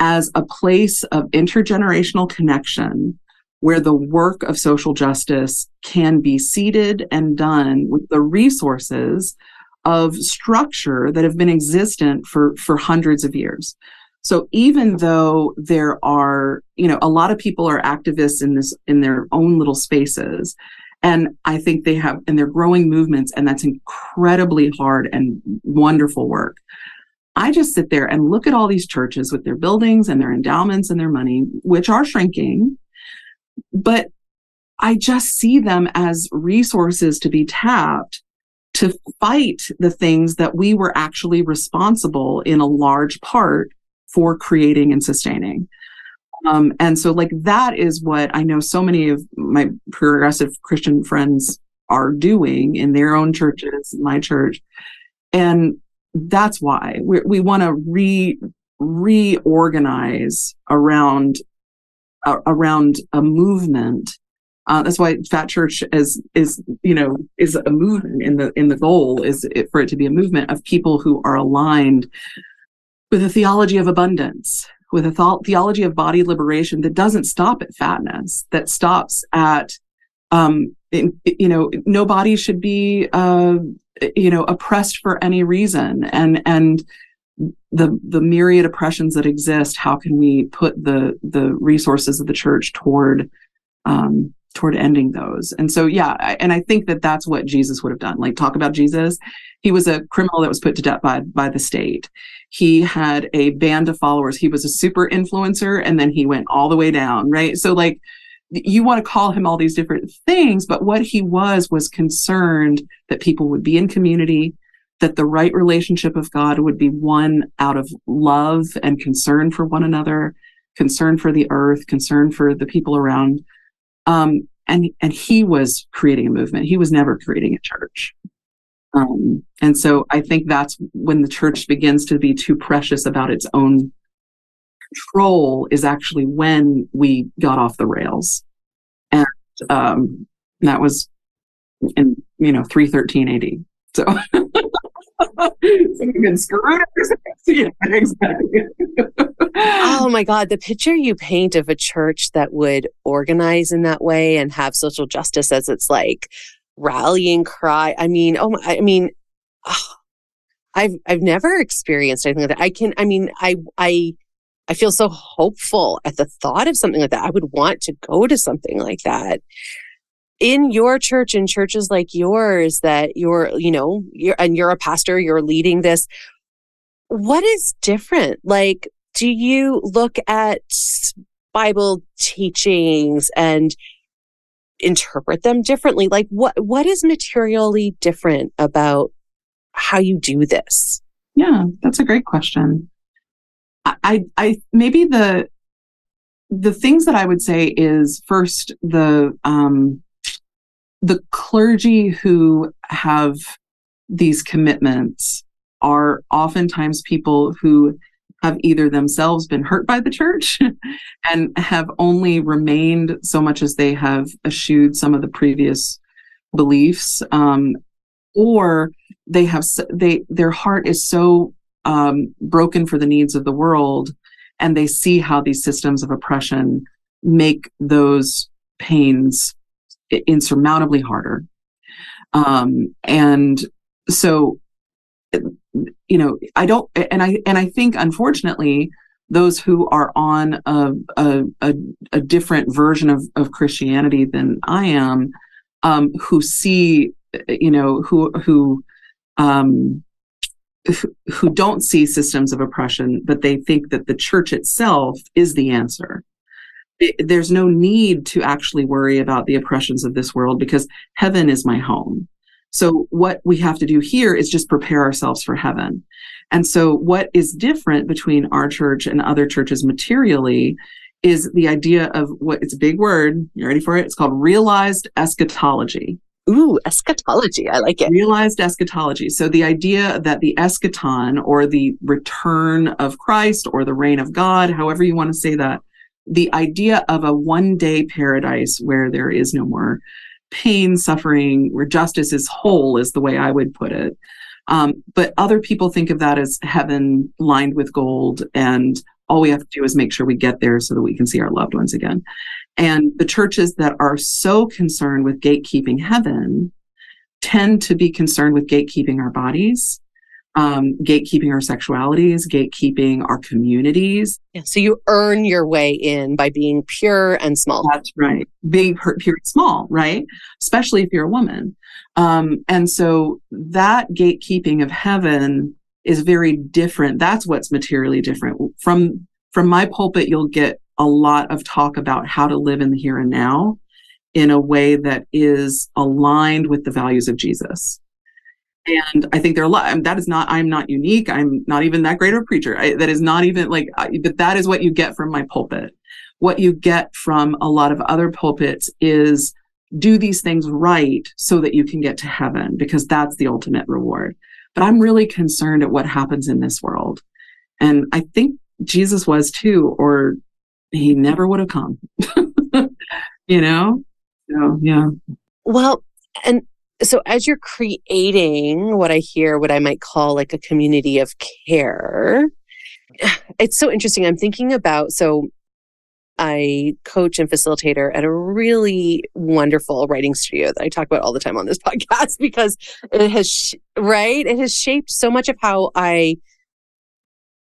as a place of intergenerational connection where the work of social justice can be seeded and done with the resources of structure that have been existent for, for hundreds of years. So even though there are, you know, a lot of people are activists in this, in their own little spaces, and I think they have, and they're growing movements, and that's incredibly hard and wonderful work. I just sit there and look at all these churches with their buildings and their endowments and their money, which are shrinking, but I just see them as resources to be tapped to fight the things that we were actually responsible in a large part for creating and sustaining. Um, and so like that is what I know so many of my progressive Christian friends are doing in their own churches, my church. And that's why we, we want to re reorganize around around a movement. Uh, that's why Fat Church is, is, you know, is a movement in the, in the goal is it, for it to be a movement of people who are aligned with a theology of abundance, with a th- theology of body liberation that doesn't stop at fatness, that stops at, um, it, you know, no body should be, uh, you know, oppressed for any reason. And, and, the the myriad oppressions that exist, how can we put the the resources of the church toward um toward ending those? And so yeah I, and I think that that's what Jesus would have done. Like, talk about Jesus. He was a criminal that was put to death by by the state. He had a band of followers. He was a super influencer, and then he went all the way down, right? So like, you want to call him all these different things, but what he was was concerned that people would be in community, that the right relationship of God would be one out of love and concern for one another, concern for the earth, concern for the people around. Um, and, and he was creating a movement. He was never creating a church. Um, and so I think that's when the church begins to be too precious about its own control, is actually when we got off the rails. And um, that was in, you know, three thirteen A D. So, so you can screw it. Yeah, exactly. Oh my God, the picture you paint of a church that would organize in that way and have social justice as its like rallying cry. I mean, oh, my, I mean, oh, I've I've never experienced anything like that. I can. I mean, I I I feel so hopeful at the thought of something like that. I would want to go to something like that. In your church, in churches like yours, that you're, you know, you're, and you're a pastor, you're leading this. What is different? Like, do you look at Bible teachings and interpret them differently? Like, what, what is materially different about how you do this? Yeah, that's a great question. I, I, I maybe the, the things that I would say is first the, um, the clergy who have these commitments are oftentimes people who have either themselves been hurt by the church and have only remained so much as they have eschewed some of the previous beliefs, um, or they have they their heart is so um, broken for the needs of the world, and they see how these systems of oppression make those pains insurmountably harder. Um, and so, you know, I don't, and I, and I think, unfortunately, those who are on a, a, a, a different version of, of Christianity than I am, um, who see, you know, who, who, um, who don't see systems of oppression, but they think that the church itself is the answer. It, there's no need to actually worry about the oppressions of this world because heaven is my home. So what we have to do here is just prepare ourselves for heaven. And so what is different between our church and other churches materially is the idea of what, it's a big word, you ready for it? It's called realized eschatology. Ooh, eschatology. I like it. Realized eschatology. So the idea that the eschaton, or the return of Christ, or the reign of God, however you want to say that, the idea of a one-day paradise where there is no more pain, suffering, where justice is whole, is the way I would put it. Um, but other people think of that as heaven lined with gold, and all we have to do is make sure we get there so that we can see our loved ones again. And the churches that are so concerned with gatekeeping heaven tend to be concerned with gatekeeping our bodies, um, gatekeeping our sexualities, gatekeeping our communities. Yeah, so you earn your way in by being pure and small. That's right. Being pure and small, right? Especially if you're a woman. Um, and so that gatekeeping of heaven is very different. That's what's materially different. From, from my pulpit, you'll get a lot of talk about how to live in the here and now in a way that is aligned with the values of Jesus. And I think there are a lot, that is not, I'm not unique. I'm not even that great of a preacher. I, that is not even like, I, but that is what you get from my pulpit. What you get from a lot of other pulpits is do these things right so that you can get to heaven, because that's the ultimate reward. But I'm really concerned at what happens in this world. And I think Jesus was too, or he never would have come, you know? So, yeah. Well, and so as you're creating what I hear, what I might call like a community of care, it's so interesting. I'm thinking about, so I coach and facilitator at a really wonderful writing studio that I talk about all the time on this podcast, because it has, right? It has shaped so much of how I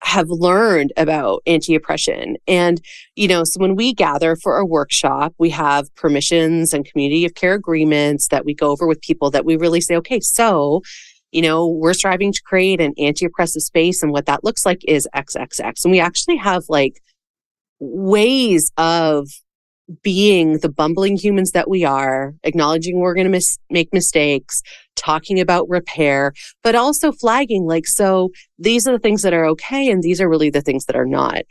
have learned about anti-oppression. And, you know, so when we gather for a workshop, we have permissions and community of care agreements that we go over with people, that we really say, okay, so, you know, we're striving to create an anti-oppressive space, and what that looks like is X X X. And we actually have like ways of being the bumbling humans that we are, acknowledging we're going to mis- make mistakes, talking about repair, but also flagging like, so these are the things that are okay, and these are really the things that are not.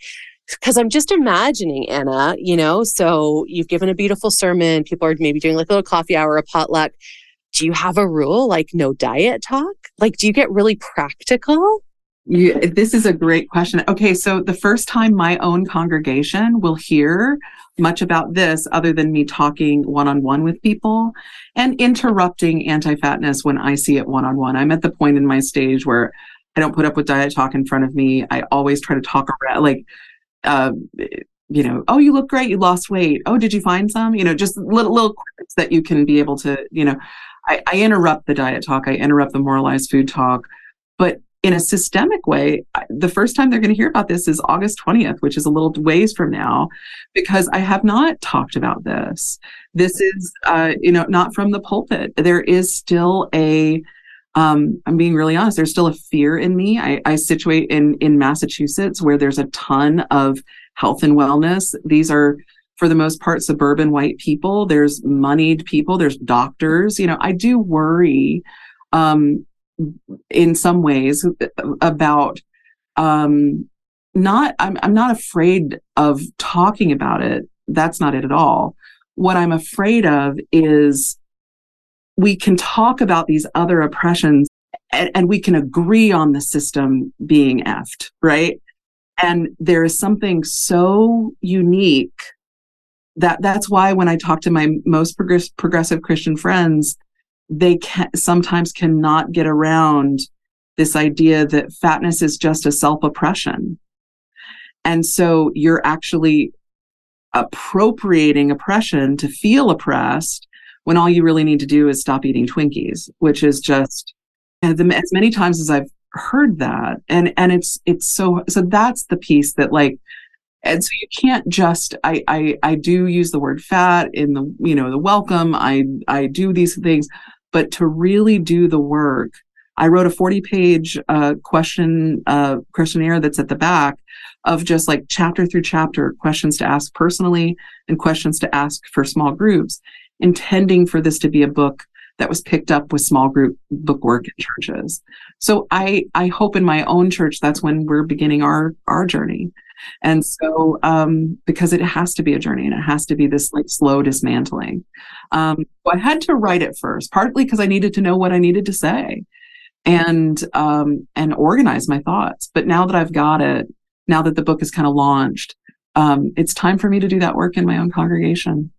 Because I'm just imagining, Anna, you know, so you've given a beautiful sermon, people are maybe doing like a little coffee hour, a potluck. Do you have a rule like no diet talk? Like, do you get really practical? You, this is a great question. Okay, so the first time my own congregation will hear much about this, other than me talking one-on-one with people and interrupting anti-fatness when I see it one-on-one. I'm at the point in my stage where I don't put up with diet talk in front of me. I always try to talk around, like, uh, you know, oh, you look great. You lost weight. Oh, did you find some? You know, just little, little quirks that you can be able to, you know, I, I interrupt the diet talk. I interrupt the moralized food talk. But in a systemic way, the first time they're going to hear about this is August twentieth, which is a little ways from now, because I have not talked about this. This is, uh, you know, not from the pulpit. There is still a, um, I'm being really honest, there's still a fear in me. I, I situate in, in Massachusetts, where there's a ton of health and wellness. These are, for the most part, suburban white people. There's moneyed people. There's doctors. You know, I do worry, um, in some ways, about um, not, I'm, I'm not afraid of talking about it. That's not it at all. What I'm afraid of is we can talk about these other oppressions, and, and we can agree on the system being effed, right? And there is something so unique that that's why when I talk to my most progress, progressive Christian friends, they can, sometimes cannot get around this idea that fatness is just a self-oppression. And so you're actually appropriating oppression to feel oppressed when all you really need to do is stop eating Twinkies, which is just, as many times as I've heard that. And, and it's, it's so, so that's the piece that like, and so you can't just, I, I, I do use the word fat in the, you know, the welcome, I, I do these things, but to really do the work, I wrote a forty page uh, question, uh, questionnaire that's at the back of just like chapter through chapter, questions to ask personally and questions to ask for small groups, intending for this to be a book that was picked up with small group book work in churches. So I, I hope in my own church, that's when we're beginning our, our journey. And so, um, because it has to be a journey and it has to be this like slow dismantling. Um, I had to write it first, partly because I needed to know what I needed to say and, um, and organize my thoughts. But now that I've got it, now that the book is kind of launched, um, it's time for me to do that work in my own congregation,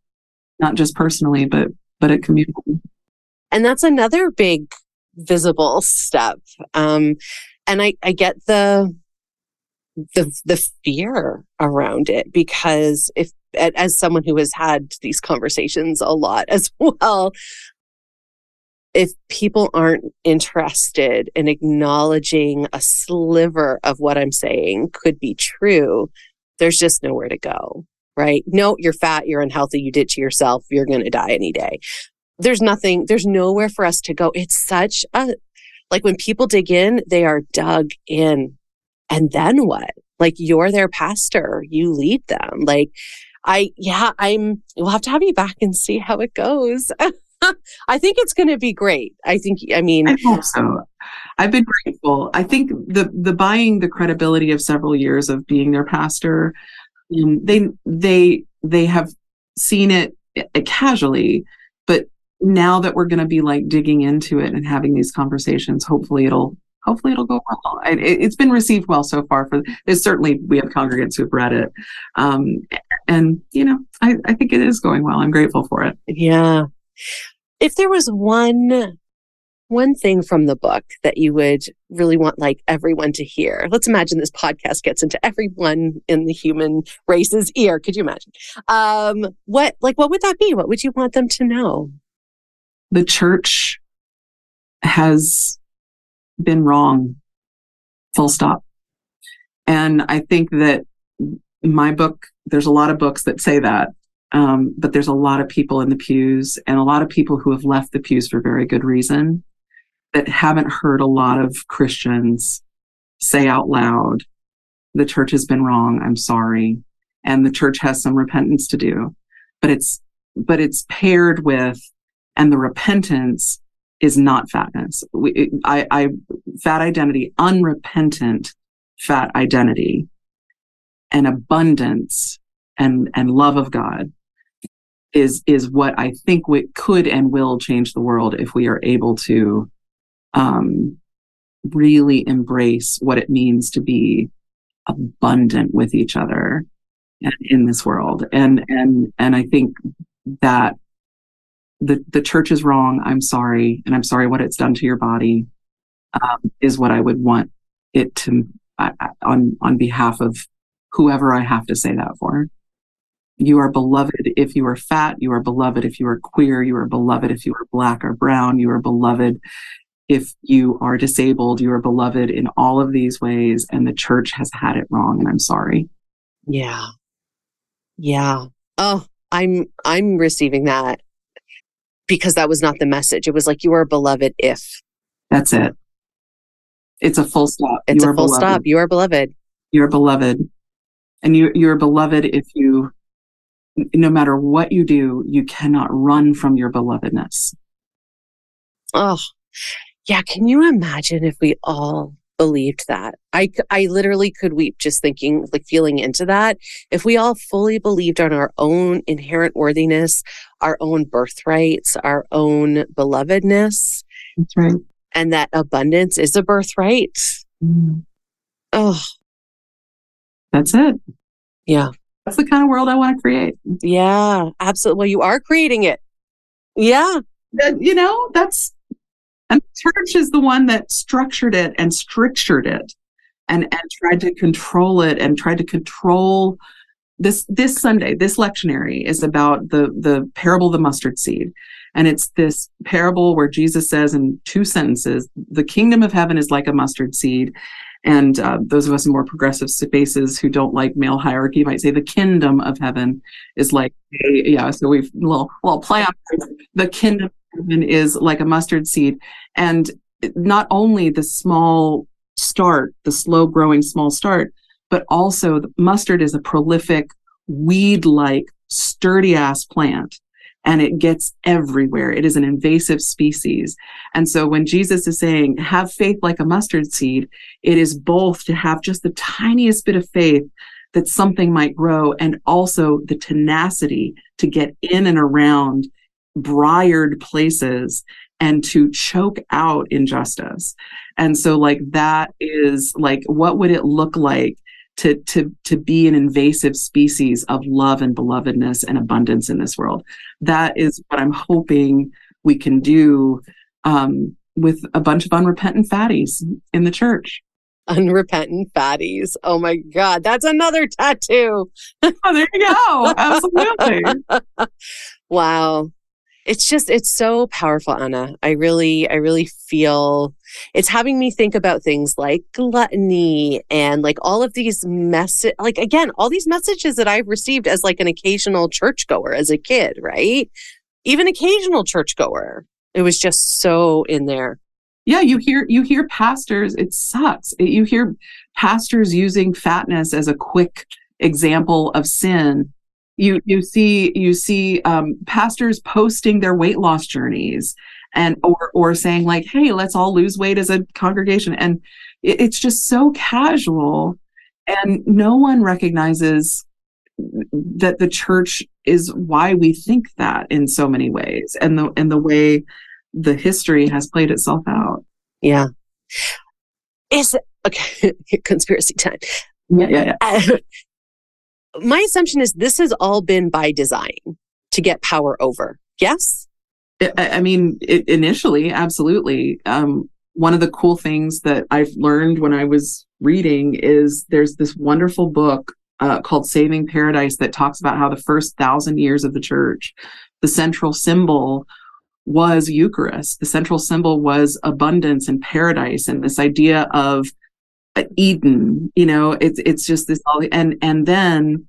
not just personally, but, but at community. And that's another big visible step. Um, and I, I get the, the the fear around it, because if as someone who has had these conversations a lot as well, if people aren't interested in acknowledging a sliver of what I'm saying could be true, there's just nowhere to go, right? No, you're fat, you're unhealthy, you did to yourself, you're going to die any day. There's nothing, there's nowhere for us to go. It's such a, like when people dig in, they are dug in. And then what? Like, you're their pastor. You lead them. Like, I, yeah, I'm, we'll have to have you back and see how it goes. I think it's going to be great. I think, I mean. I hope so. I've been grateful. I think the, the buying the credibility of several years of being their pastor, um, they, they, they have seen it casually, but now that we're going to be like digging into it and having these conversations, hopefully it'll, Hopefully it'll go well. It, it's been received well so far. For there's certainly we have congregants who've read it, um, and you know I, I think it is going well. I'm grateful for it. Yeah. If there was one one thing from the book that you would really want like everyone to hear, let's imagine this podcast gets into everyone in the human race's ear. Could you imagine? Um, what like what would that be? What would you want them to know? The church has been wrong, full stop. And I think that my book, there's a lot of books that say that, um, but there's a lot of people in the pews and a lot of people who have left the pews for very good reason that haven't heard a lot of Christians say out loud, the church has been wrong, I'm sorry. And the church has some repentance to do, but it's, but it's paired with, and the repentance is not fatness. We, it, I, I, fat identity, unrepentant fat identity, and abundance and, and love of God is, is what I think we could and will change the world if we are able to, um, really embrace what it means to be abundant with each other and in this world. And, and, and I think that The, the church is wrong. I'm sorry. And I'm sorry what it's done to your body, um, is what I would want it to, I, I, on, on behalf of whoever I have to say that for. You are beloved if you are fat. You are beloved if you are queer. You are beloved if you are black or brown. You are beloved if you are disabled. You are beloved in all of these ways. And the church has had it wrong. And I'm sorry. Yeah. Yeah. Oh, I'm, I'm receiving that. Because that was not the message. It was like, you are beloved if. That's it. It's a full stop. It's a full stop. You are beloved. You are beloved. And you, you're beloved if you, no matter what you do, you cannot run from your belovedness. Oh, yeah. Can you imagine if we all believed that? I, I literally could weep just thinking, like feeling into that. If we all fully believed on our own inherent worthiness, our own birthrights, our own belovedness. That's right. And that abundance is a birthright. Mm-hmm. Oh, that's it. Yeah. That's the kind of world I want to create. Yeah, absolutely. Well, you are creating it. Yeah. That, you know, that's, and the church is the one that structured it and strictured it and, and tried to control it and tried to control This this Sunday, this lectionary is about the the parable of the mustard seed. And it's this parable where Jesus says in two sentences, the kingdom of heaven is like a mustard seed. And uh, those of us in more progressive spaces who don't like male hierarchy might say the kingdom of heaven is like, yeah, so we've a little, little play on the kingdom of heaven is like a mustard seed. And not only the small start, the slow growing small start, but also the mustard is a prolific, weed-like, sturdy-ass plant, and it gets everywhere. It is an invasive species. And so when Jesus is saying, have faith like a mustard seed, it is both to have just the tiniest bit of faith that something might grow, and also the tenacity to get in and around briared places and to choke out injustice. And so like that is like, what would it look like to to to be an invasive species of love and belovedness and abundance in this world? That is what I'm hoping we can do um, with a bunch of unrepentant fatties in the church. Unrepentant fatties. Oh my God, that's another tattoo. Oh, there you go. Absolutely. Wow. It's just, it's so powerful, Anna. I really, I really feel it's having me think about things like gluttony and like all of these messages, like again, all these messages that I've received as like an occasional churchgoer as a kid, right? Even occasional churchgoer. It was just so in there. Yeah, you hear, you hear pastors, it sucks. You hear pastors using fatness as a quick example of sin. You you see you see um, pastors posting their weight loss journeys and or or saying like, hey, let's all lose weight as a congregation, and it, it's just so casual, and no one recognizes that the church is why we think that in so many ways, and the and the way the history has played itself out. Yeah, is okay. Conspiracy time. Yeah, yeah, yeah. My assumption is this has all been by design to get power over. Yes? I, I mean, it, initially, absolutely. Um, one of the cool things that I've learned when I was reading is there's this wonderful book uh, called Saving Paradise that talks about how the first thousand years of the church, the central symbol was Eucharist. The central symbol was abundance and paradise, and this idea of Eden, you know, it's it's just this all, and and then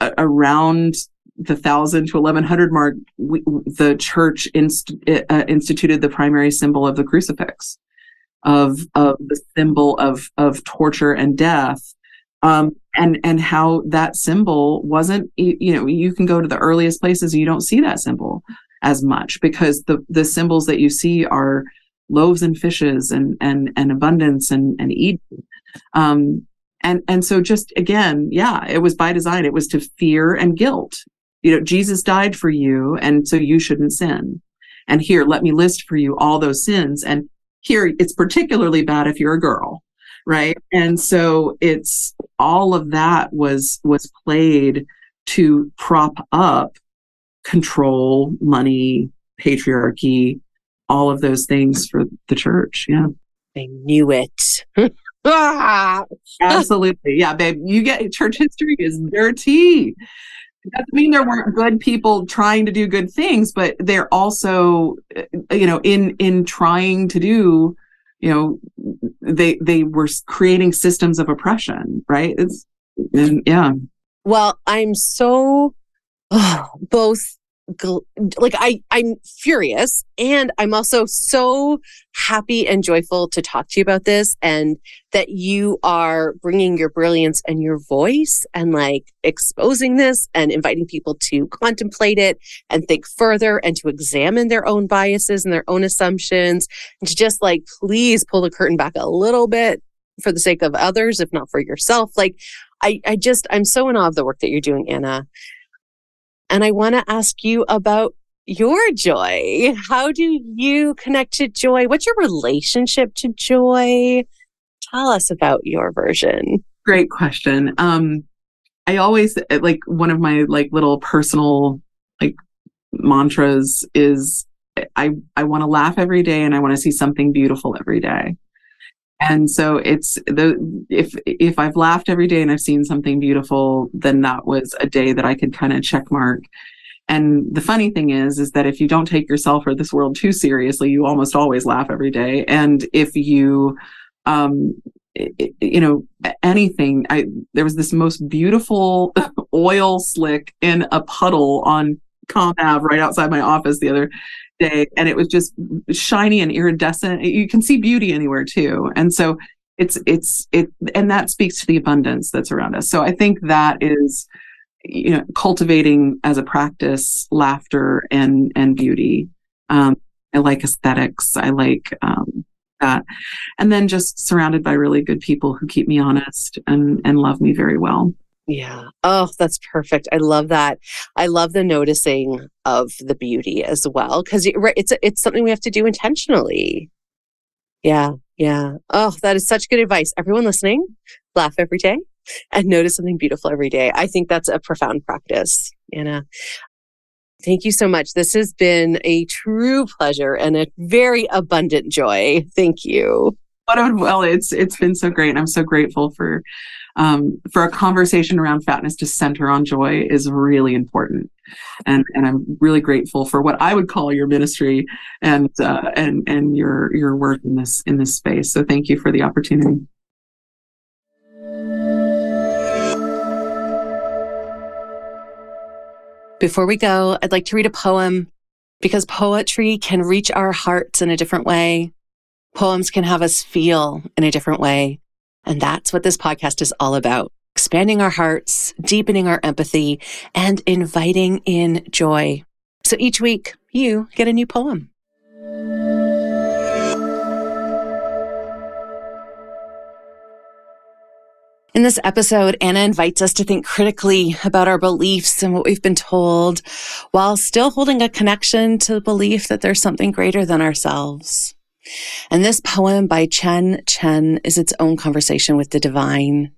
uh, around the thousand to eleven hundred mark, we, the church inst, uh, instituted the primary symbol of the crucifix, of of the symbol of of torture and death, um, and and how that symbol wasn't, you know, you can go to the earliest places and you don't see that symbol as much, because the the symbols that you see are loaves and fishes and and and abundance and and Eden. Um, and, and so just again, yeah, it was by design. It was to fear and guilt. You know, Jesus died for you, and so you shouldn't sin. And here, let me list for you all those sins. And here it's particularly bad if you're a girl, right? And so it's all of that was, was played to prop up control, money, patriarchy, all of those things for the church. Yeah. I knew it. Ah, absolutely. Yeah, babe. You get church history is dirty. It doesn't mean there weren't good people trying to do good things, but they're also, you know, in in trying to do, you know, they they were creating systems of oppression, right? It's and, yeah. Well, I'm so oh, both gl- like I I'm furious, and I'm also so happy and joyful to talk to you about this, and that you are bringing your brilliance and your voice and like exposing this and inviting people to contemplate it and think further and to examine their own biases and their own assumptions, and to just like, please pull the curtain back a little bit for the sake of others, if not for yourself. Like I, I just, I'm so in awe of the work that you're doing, Anna. And I want to ask you about your joy. How do you connect to joy? What's your relationship to joy? Tell us about your version. Great question. Um, I always like one of my like little personal like mantras is I I want to laugh every day, and I want to see something beautiful every day. And so it's the if if I've laughed every day and I've seen something beautiful, then that was a day that I could kind of check mark. And the funny thing is, is that if you don't take yourself or this world too seriously, you almost always laugh every day. And if you, um, it, you know, anything, I there was this most beautiful oil slick in a puddle on Com Ave right outside my office the other day, and it was just shiny and iridescent. You can see beauty anywhere too. And so it's it's it and that speaks to the abundance that's around us. So I think that is, you know, cultivating as a practice laughter and and beauty. Um, I like aesthetics. I like um, that. And then just surrounded by really good people who keep me honest and and love me very well. Yeah. Oh, that's perfect. I love that. I love the noticing of the beauty as well, because it, it's it's something we have to do intentionally. Yeah. Yeah. Oh, that is such good advice. Everyone listening, laugh every day and notice something beautiful every day. I think that's a profound practice, Anna. Thank you so much. This has been a true pleasure and a very abundant joy. Thank you. Well, it's it's been so great. I'm so grateful for um, for a conversation around fatness to center on joy is really important, and and I'm really grateful for what I would call your ministry and uh, and and your your work in this in this space. So thank you for the opportunity. Before we go, I'd like to read a poem because poetry can reach our hearts in a different way. Poems can have us feel in a different way. And that's what this podcast is all about. Expanding our hearts, deepening our empathy, and inviting in joy. So each week, you get a new poem. In this episode, Anna invites us to think critically about our beliefs and what we've been told, while still holding a connection to the belief that there's something greater than ourselves. And this poem by Chen Chen is its own conversation with the divine.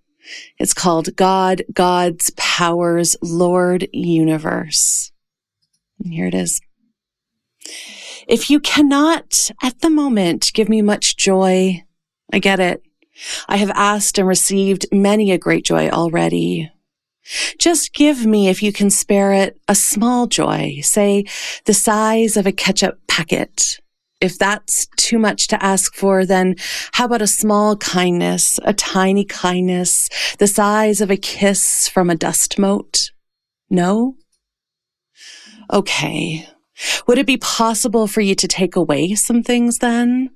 It's called God, Gods, Powers, Lord, Universe. And here it is. If you cannot, at the moment, give me much joy, I get it. I have asked and received many a great joy already. Just give me, if you can spare it, a small joy, say the size of a ketchup packet. If that's too much to ask for, then how about a small kindness, a tiny kindness, the size of a kiss from a dust mote? No? Okay. Would it be possible for you to take away some things then?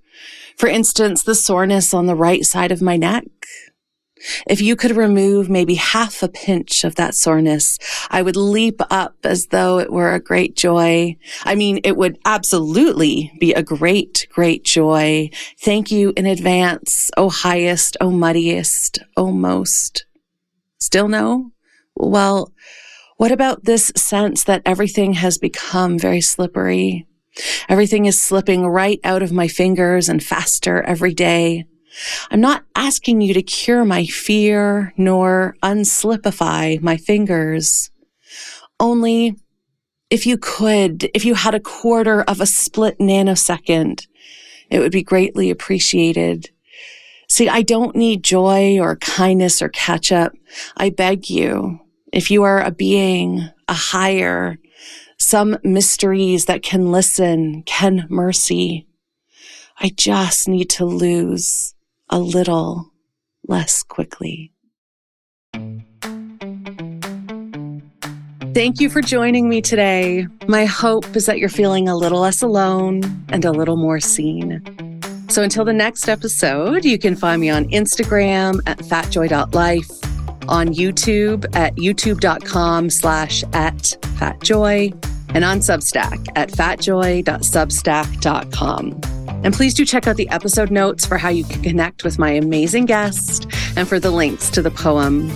For instance, the soreness on the right side of my neck? If you could remove maybe half a pinch of that soreness, I would leap up as though it were a great joy. I mean, it would absolutely be a great, great joy. Thank you in advance, O highest, O mightiest, O most. Still no? Well, what about this sense that everything has become very slippery? Everything is slipping right out of my fingers and faster every day. I'm not asking you to cure my fear nor unslipify my fingers. Only if you could, if you had a quarter of a split nanosecond, it would be greatly appreciated. See, I don't need joy or kindness or catch-up. I beg you, if you are a being, a higher, some mysteries that can listen, can mercy, I just need to lose a little less quickly. Thank you for joining me today. My hope is that you're feeling a little less alone and a little more seen. So until the next episode, you can find me on Instagram at fatjoy dot life, on YouTube at youtube.com slash at fatjoy, and on Substack at fatjoy dot substack dot com. And please do check out the episode notes for how you can connect with my amazing guest and for the links to the poem.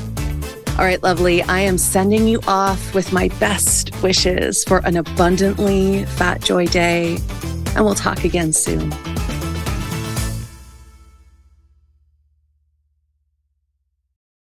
All right, lovely. I am sending you off with my best wishes for an abundantly fat joy day, and we'll talk again soon.